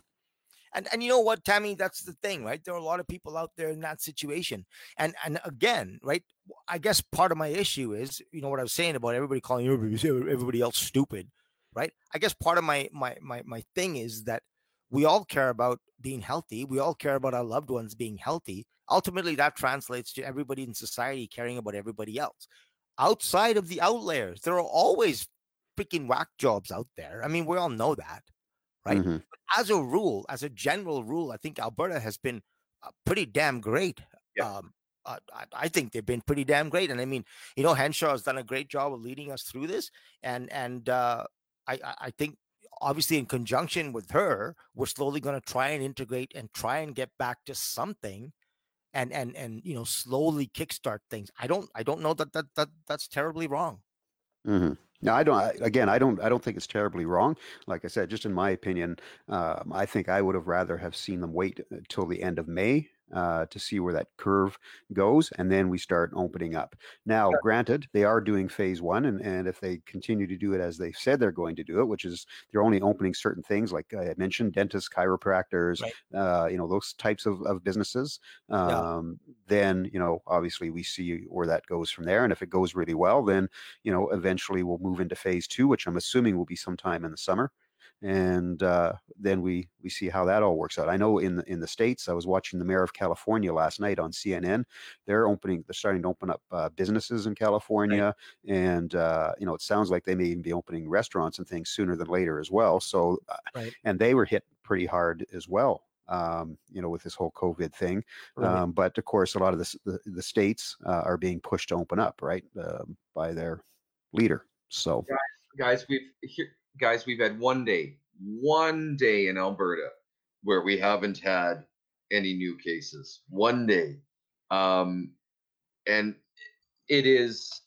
And and you know what, Tammy, that's the thing, right? There are a lot of people out there in that situation. And and again, right, I guess part of my issue is, you know, what I was saying about everybody calling everybody, everybody else stupid, right? I guess part of my, my, my, my thing is that we all care about being healthy. We all care about our loved ones being healthy. Ultimately, that translates to everybody in society caring about everybody else. Outside of the outliers, there are always freaking whack jobs out there. I mean, we all know that. Right. Mm-hmm. But as a rule, as a general rule, I think Alberta has been uh, pretty damn great. Yeah. Um, uh, I, I think they've been pretty damn great. And I mean, you know, Henshaw has done a great job of leading us through this. And and uh, I, I think obviously in conjunction with her, we're slowly going to try and integrate and try and get back to something and, and, and you know, slowly kickstart things. I don't I don't know that, that, that that's terribly wrong. Mm-hmm. No, I don't. I, again, I don't. I don't think it's terribly wrong. Like I said, just in my opinion, um, I think I would have rather have seen them wait till the end of May uh, to see where that curve goes, and then we start opening up. Now, sure. Granted, they are doing phase one, and, and if they continue to do it as they've said they're going to do it, which is they're only opening certain things, like I mentioned, dentists, chiropractors, right. uh, you know, those types of, of businesses. Um, yeah. Then, you know, obviously, we see where that goes from there, and if it goes really well, then you know, eventually we'll move. Move into phase two, which I'm assuming will be sometime in the summer, and uh, then we we see how that all works out. I know in the, in the States, I was watching the mayor of California last night on C N N. They're opening, they're starting to open up uh, businesses in California, right. and uh, you know it sounds like they may even be opening restaurants and things sooner than later as well. So, uh, right. and they were hit pretty hard as well. Um, you know, with this whole COVID thing. Right. Um, but of course, a lot of this, the the states uh, are being pushed to open up, right, uh, by their leader. So guys, guys, we've here, guys, we've had one day, one day in Alberta where we haven't had any new cases. One day, um, and it is.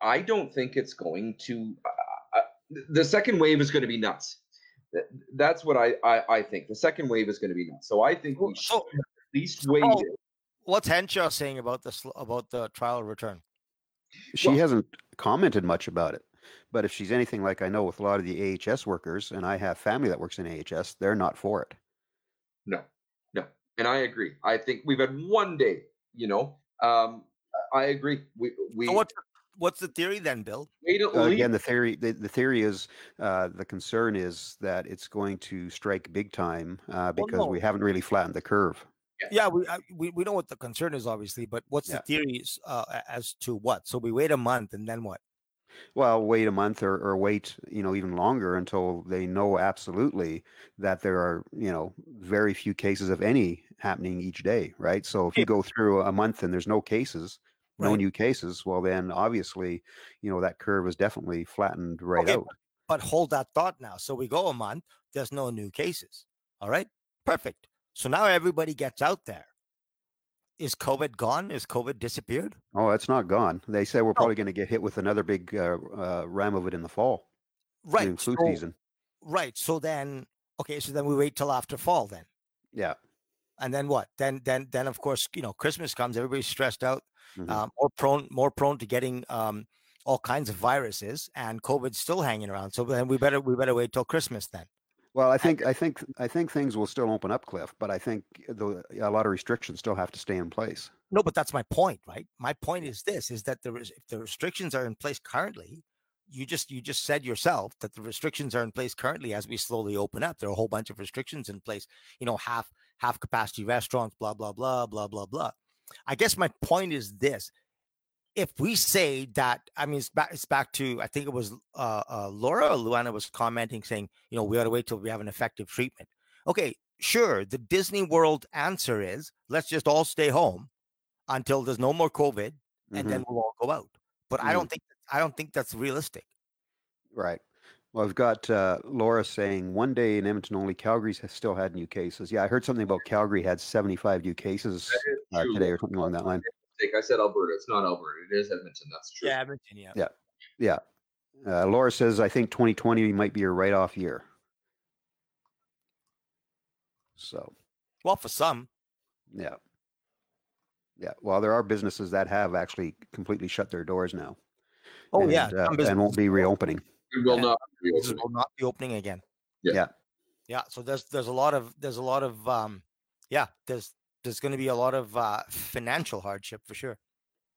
I don't think it's going to. Uh, the second wave is going to be nuts. That's what I, I, I think. The second wave is going to be nuts. So I think we should at least wait. Oh, what's Henshaw saying about this? About the trial return? She well, hasn't commented much about it, but if she's anything like I know with a lot of the A H S workers, and I have family that works in A H S, they're not for it. No, no. And I agree. I think we've had one day, you know, um, I agree. We, we, so what's, what's the theory then, Bill? Uh, again, the theory, the, the theory is, uh, the concern is that it's going to strike big time, uh, because well, no. we haven't really flattened the curve. Yeah, we, we we know what the concern is, obviously, but what's yeah. the theories uh, as to what? So we wait a month and then what? Well, wait a month or, or wait, you know, even longer until they know absolutely that there are, you know, very few cases of any happening each day, right? So if you go through a month and there's no cases, no right. new cases, well, then obviously, you know, that curve is definitely flattened right okay, out. But hold that thought now. So we go a month, there's no new cases. All right, perfect. So now everybody gets out there. Is COVID gone? Is COVID disappeared? Oh, it's not gone. They say we're no. probably going to get hit with another big uh, uh, ram of it in the fall. Right. During flu so, season. Right. So then, okay. So then we wait till after fall then. Yeah. And then what? Then, then, then of course, you know, Christmas comes, everybody's stressed out, mm-hmm. um, more prone, more prone to getting um, all kinds of viruses, and COVID's still hanging around. So then we better, we better wait till Christmas then. Well, I think I think I think things will still open up, Cliff, but I think the, a lot of restrictions still have to stay in place. No, but that's my point, right? My point is this: is that the if the restrictions are in place currently, you just you just said yourself that the restrictions are in place currently as we slowly open up. There are a whole bunch of restrictions in place, you know, half half capacity restaurants, blah blah blah blah blah blah. I guess my point is this: if we say that, I mean, it's back, it's back to, I think it was uh, uh, Laura or Luana was commenting saying, you know, we ought to wait till we have an effective treatment. Okay, Sure, the Disney World answer is let's just all stay home until there's no more COVID, mm-hmm. and then we'll all go out. But mm-hmm. I don't think I don't think that's realistic. Right. Well, I've got uh, Laura saying one day in Edmonton only, Calgary's has still had new cases. Yeah, I heard something about Calgary had seventy-five new cases uh, today or something along that line. I said Alberta. It's not Alberta. It is Edmonton. That's true. Yeah, Edmonton, yeah. Yeah, yeah. Uh, Laura says, I think twenty twenty might be a write-off year. So. Well, for some. Yeah. Yeah. Well, there are businesses that have actually completely shut their doors now. Oh, and, yeah. Uh, and won't be reopening. It will not be opening. Will not be opening again. Yeah. yeah. Yeah. So there's there's a lot of there's a lot of um yeah, there's there's gonna be a lot of uh, financial hardship for sure.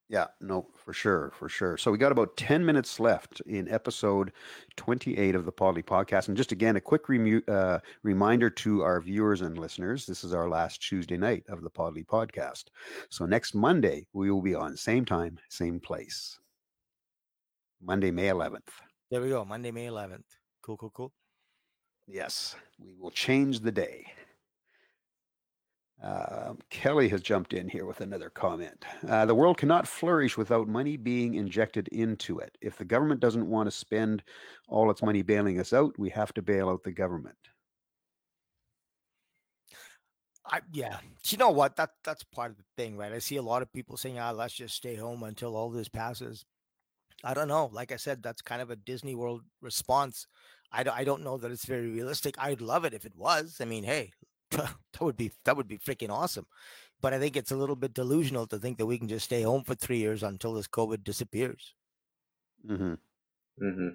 Yeah, no, for sure, for sure. So we got about ten minutes left in episode twenty-eight of the Podly Podcast. And just again, a quick remu- uh, reminder to our viewers and listeners, this is our last Tuesday night of the Podly Podcast. So next Monday, we will be on same time, same place. Monday, May eleventh. There we go, Monday, May eleventh. Cool, cool, cool. Yes, we will change the day. Uh, Kelly has jumped in here with another comment. Uh, the world cannot flourish without money being injected into it. If the government doesn't want to spend all its money bailing us out, we have to bail out the government. I, yeah. You know what? That that's part of the thing, right? I see a lot of people saying, ah, let's just stay home until all this passes. I don't know. Like I said, that's kind of a Disney World response. I, I don't know that it's very realistic. I'd love it if it was. I mean, hey, that would be that would be freaking awesome, but I think it's a little bit delusional to think that we can just stay home for three years until this COVID disappears. Mm-hmm. Mm-hmm.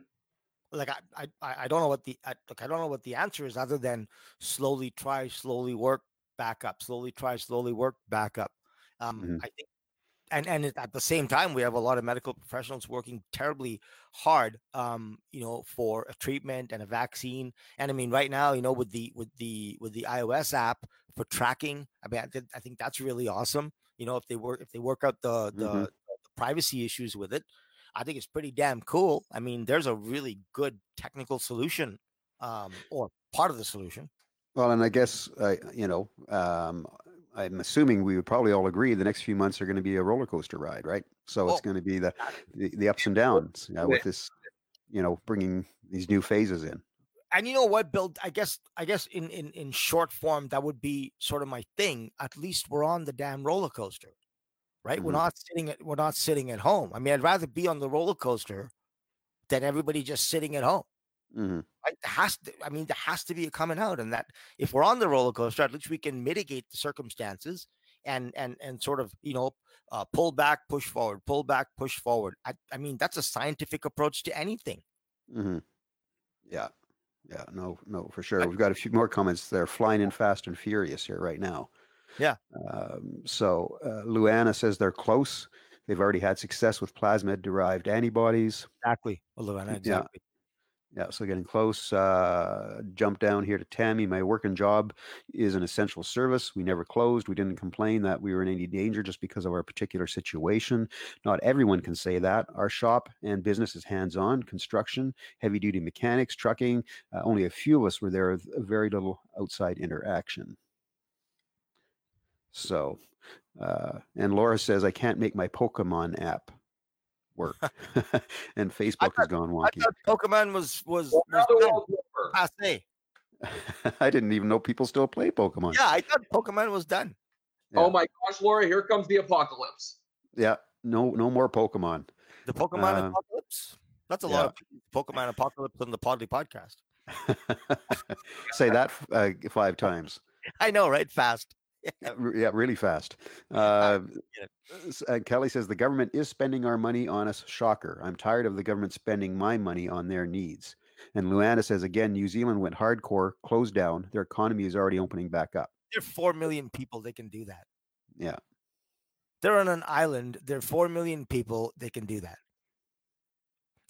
Like I, I, I don't know what the I, look, I don't know what the answer is other than slowly try, slowly work back up, slowly try, slowly work back up. Um, mm-hmm. I think, and and at the same time, we have a lot of medical professionals working terribly hard, um, you know, for a treatment and a vaccine. And I mean, right now, you know, with the with the with the iOS app for tracking, I mean, I, th- I think that's really awesome. You know, if they work if they work out the the, mm-hmm. the privacy issues with it, I think it's pretty damn cool. I mean, there's a really good technical solution, um, or part of the solution. Well, and I guess uh, you know. Um, I'm assuming we would probably all agree the next few months are going to be a roller coaster ride, right? So oh. it's going to be the, the, the ups and downs uh, with this, you know, bringing these new phases in. And you know what, Bill, I guess, I guess in, in, in short form, that would be sort of my thing. At least we're on the damn roller coaster, right? Mm-hmm. We're not sitting at, we're not sitting at home. I mean, I'd rather be on the roller coaster than everybody just sitting at home. Mm-hmm. It has to, I mean, there has to be a coming out, and that if we're on the roller coaster, at least we can mitigate the circumstances and and and sort of you know uh, pull back, push forward, pull back, push forward. I, I mean, that's a scientific approach to anything. Mm-hmm. Yeah, yeah, no, no, for sure. We've got a few more comments there. Flying in fast and furious here right now. Yeah. Um, so uh, Luana says they're close. They've already had success with plasmid-derived antibodies. Exactly, well, Luana. Exactly. Yeah. Yeah, so getting close. Uh, jump down here to Tammy. My work and job is an essential service. We never closed. We didn't complain that we were in any danger just because of our particular situation. Not everyone can say that. Our shop and business is hands-on, construction, heavy-duty mechanics, trucking. Uh, only a few of us were there with very little outside interaction. So, uh, and Laura says, I can't make my Pokemon app work. And Facebook thought, has gone wonky. I thought Pokemon was was, was passé. I didn't even know people still play Pokemon. Yeah, I thought Pokemon was done. Yeah. Oh my gosh, Laura, here comes the apocalypse. Yeah, no no more Pokemon. The Pokemon uh, apocalypse? That's a yeah. lot of Pokemon apocalypse on the Podly Podcast. Say that uh, five times. I know, right? Fast. Yeah. yeah, really fast. Uh, uh, Kelly says the government is spending our money on us. Shocker. I'm tired of the government spending my money on their needs. And Luana says, again, New Zealand went hardcore, closed down. Their economy is already opening back up. There are four million people. They can do that. Yeah. They're on an island. There are four million people. They can do that.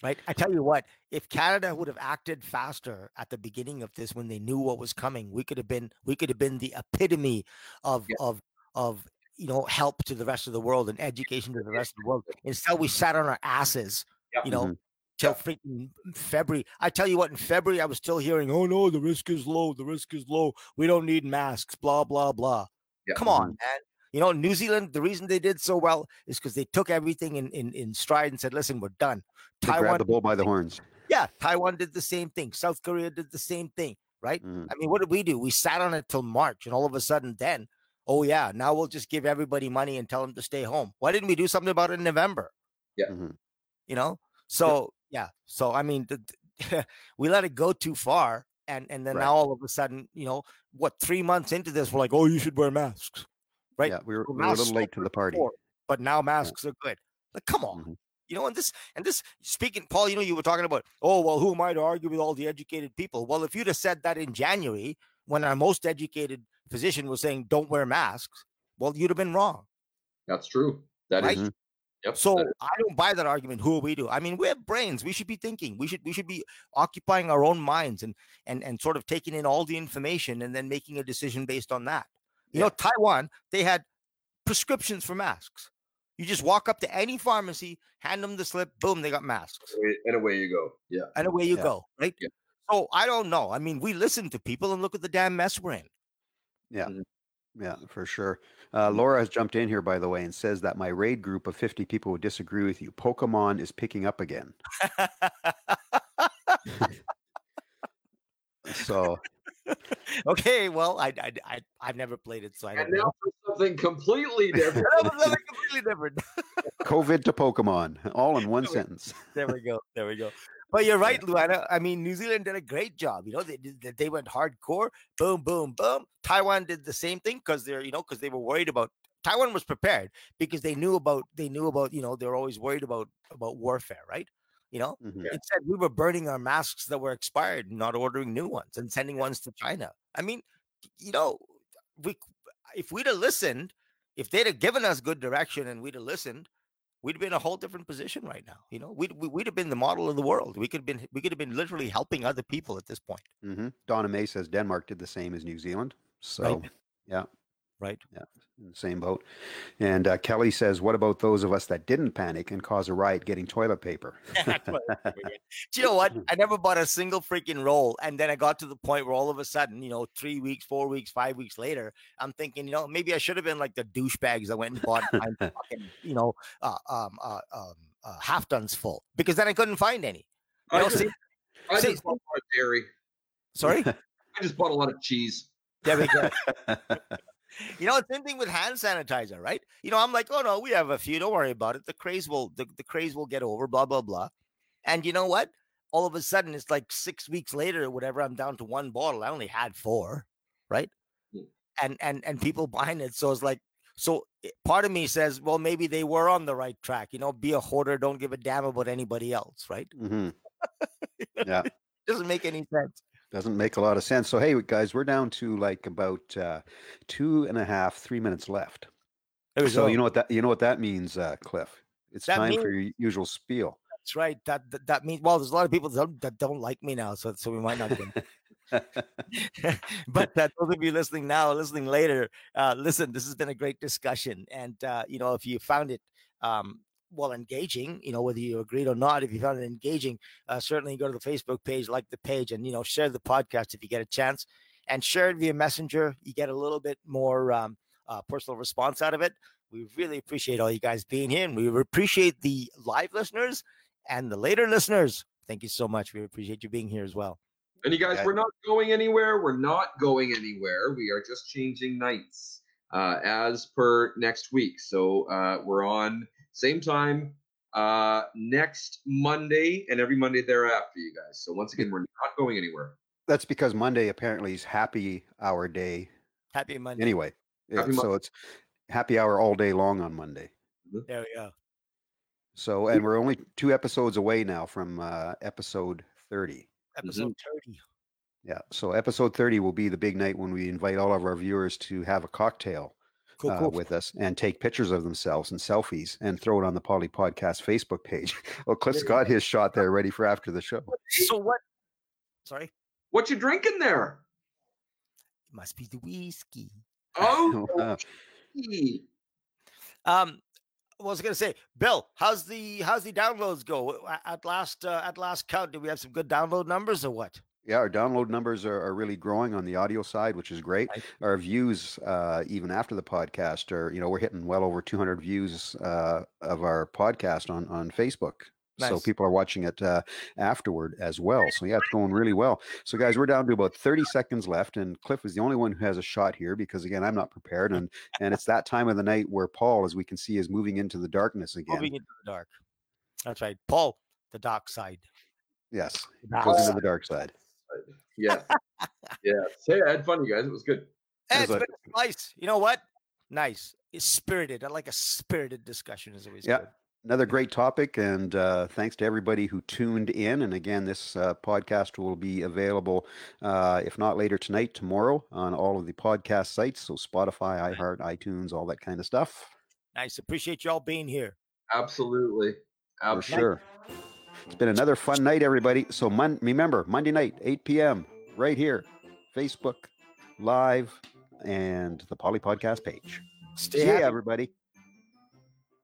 Right. I tell you what, if Canada would have acted faster at the beginning of this, when they knew what was coming, we could have been we could have been the epitome of yeah. of of, you know, help to the rest of the world and education to the rest of the world. Instead, we sat on our asses, yeah. you know, mm-hmm. till freaking February. I tell you what, in February, I was still hearing, oh, no, the risk is low. The risk is low. We don't need masks, blah, blah, blah. Yeah. Come on, man. You know, New Zealand, the reason they did so well is because they took everything in, in, in stride and said, listen, we're done. They Taiwan grabbed the bull by the horns. Yeah, Taiwan did the same thing. South Korea did the same thing, right? Mm. I mean, what did we do? We sat on it till March, and all of a sudden then, oh, yeah, now we'll just give everybody money and tell them to stay home. Why didn't we do something about it in November? Yeah. Mm-hmm. You know? So, yeah. yeah. So, I mean, the, the, we let it go too far, and, and then right. now all of a sudden, you know, what, three months into this, we're like, oh, you should wear masks. Right. Yeah, we were, we were a little late to the party, before, but now masks yeah. are good. Like, come on, mm-hmm. you know. And this, and this. Speaking, Paul, you know, you were talking about. Oh well, who am I to argue with all the educated people? Well, if you'd have said that in January, when our most educated physician was saying don't wear masks, well, you'd have been wrong. That's true. That right? is. Yep, so that is. I don't buy that argument. Who are we to? I mean, we have brains. We should be thinking. We should we should be occupying our own minds and and and sort of taking in all the information and then making a decision based on that. You know, Taiwan, they had prescriptions for masks. You just walk up to any pharmacy, hand them the slip, boom, they got masks. And away you go. Yeah. And away you yeah. go. Right. Yeah. So I don't know. I mean, we listen to people and look at the damn mess we're in. Yeah. Yeah, for sure. Uh, Laura has jumped in here, by the way, and says that my raid group of fifty people would disagree with you. Pokemon is picking up again. So. Okay, well, I, I, I, I've never played it, so I don't and now know. For something completely different. Something completely different. COVID to Pokemon, all in one there sentence. There we go. There we go. But you're right, Luana. I mean, New Zealand did a great job. You know, they did, they went hardcore. Boom, boom, boom. Taiwan did the same thing because they're, you know, because they were worried about. Taiwan was prepared because they knew about. They knew about. You know, they're always worried about about warfare, right? You know, mm-hmm. it said we were burning our masks that were expired, and not ordering new ones and sending ones to China. I mean, you know, we if we'd have listened, if they'd have given us good direction and we'd have listened, we'd be in a whole different position right now. You know, we'd, we'd have been the model of the world. We could have been we could have been literally helping other people at this point. Mm-hmm. Donna May says Denmark did the same as New Zealand. So, right. yeah. Right. Yeah. In the same boat. And uh, Kelly says, what about those of us that didn't panic and cause a riot getting toilet paper? Do you know what? I never bought a single freaking roll. And then I got to the point where all of a sudden, you know, three weeks, four weeks, five weeks later, I'm thinking, you know, maybe I should have been like the douchebags that went and bought, fucking, you know, uh, um, uh, um, uh, half tons full because then I couldn't find any. You I, know, just, see, I see, just bought a lot of dairy. Sorry? I just bought a lot of cheese. There we go. You know, same thing with hand sanitizer, right? You know, I'm like, oh no, we have a few. Don't worry about it. The craze will, the, the craze will get over. Blah blah blah. And you know what? All of a sudden, it's like six weeks later, or whatever. I'm down to one bottle. I only had four, right? Yeah. And and and people buying it. So it's like, so part of me says, well, maybe they were on the right track. You know, be a hoarder. Don't give a damn about anybody else, right? Mm-hmm. Yeah, doesn't make any sense. Doesn't make a lot of sense. So, hey, guys, we're down to like about uh, two and a half, three minutes left. So go. you know what that you know what that means, uh, Cliff. It's that time means, for your usual spiel. That's right. That that, that means well, there's a lot of people that don't, that don't like me now, so so we might not. But uh, those of you listening now, listening later, uh, listen. This has been a great discussion, and uh, you know, if you found it. Um, Well, engaging, you know, whether you agreed or not, if you found it engaging, uh, certainly go to the Facebook page, like the page, and, you know, share the podcast if you get a chance and share it via Messenger. You get a little bit more um, uh, personal response out of it. We really appreciate all you guys being here, and we appreciate the live listeners and the later listeners. Thank you so much. We appreciate you being here as well. And you guys, yeah. we're not going anywhere. We're not going anywhere. We are just changing nights uh, as per next week. So uh, we're on. Same time uh, next Monday and every Monday thereafter, you guys. So once again, we're not going anywhere. That's because Monday apparently is happy hour day. Happy Monday. Anyway, happy Monday. So it's happy hour all day long on Monday. There we go. So, and we're only two episodes away now from uh, episode thirty. Episode mm-hmm. thirty. Yeah. So episode thirty will be the big night when we invite all of our viewers to have a cocktail. Cool, cool. Uh, with us and take pictures of themselves and selfies and throw it on the Podly Podcast Facebook page. Well, Cliff's got his shot there ready for after the show. So what? Sorry, what you drinking there? It must be the whiskey. Oh, um, was going to say, Bill, how's the how's the downloads go? At last uh, at last count, do we have some good download numbers or what? Yeah, our download numbers are, are really growing on the audio side, which is great. Right. Our views, uh, even after the podcast, are, you know, we're hitting well over two hundred views uh, of our podcast on, on Facebook. Nice. So people are watching it uh, afterward as well. So yeah, it's going really well. So guys, we're down to about thirty seconds left, and Cliff is the only one who has a shot here because, again, I'm not prepared, and and it's that time of the night where Paul, as we can see, is moving into the darkness again. Moving into the dark. That's right, Paul, the dark side. Yes, he goes into the dark side. Yeah, yeah. So yeah, I had fun, you guys. It was good. Hey, it's been nice. You know what? Nice. It's spirited. I like a spirited discussion is always yeah. good. Another great topic, and uh, thanks to everybody who tuned in. And again, this uh, podcast will be available, uh, if not later tonight, tomorrow on all of the podcast sites. So Spotify, iHeart, iTunes, all that kind of stuff. Nice. Appreciate y'all being here. Absolutely. Absolutely. For sure. It's been another fun night, everybody. So mon- remember, Monday night, eight p.m., right here, Facebook, Live, and the Podly Podcast page. Stay See happy. everybody.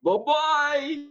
Bye-bye.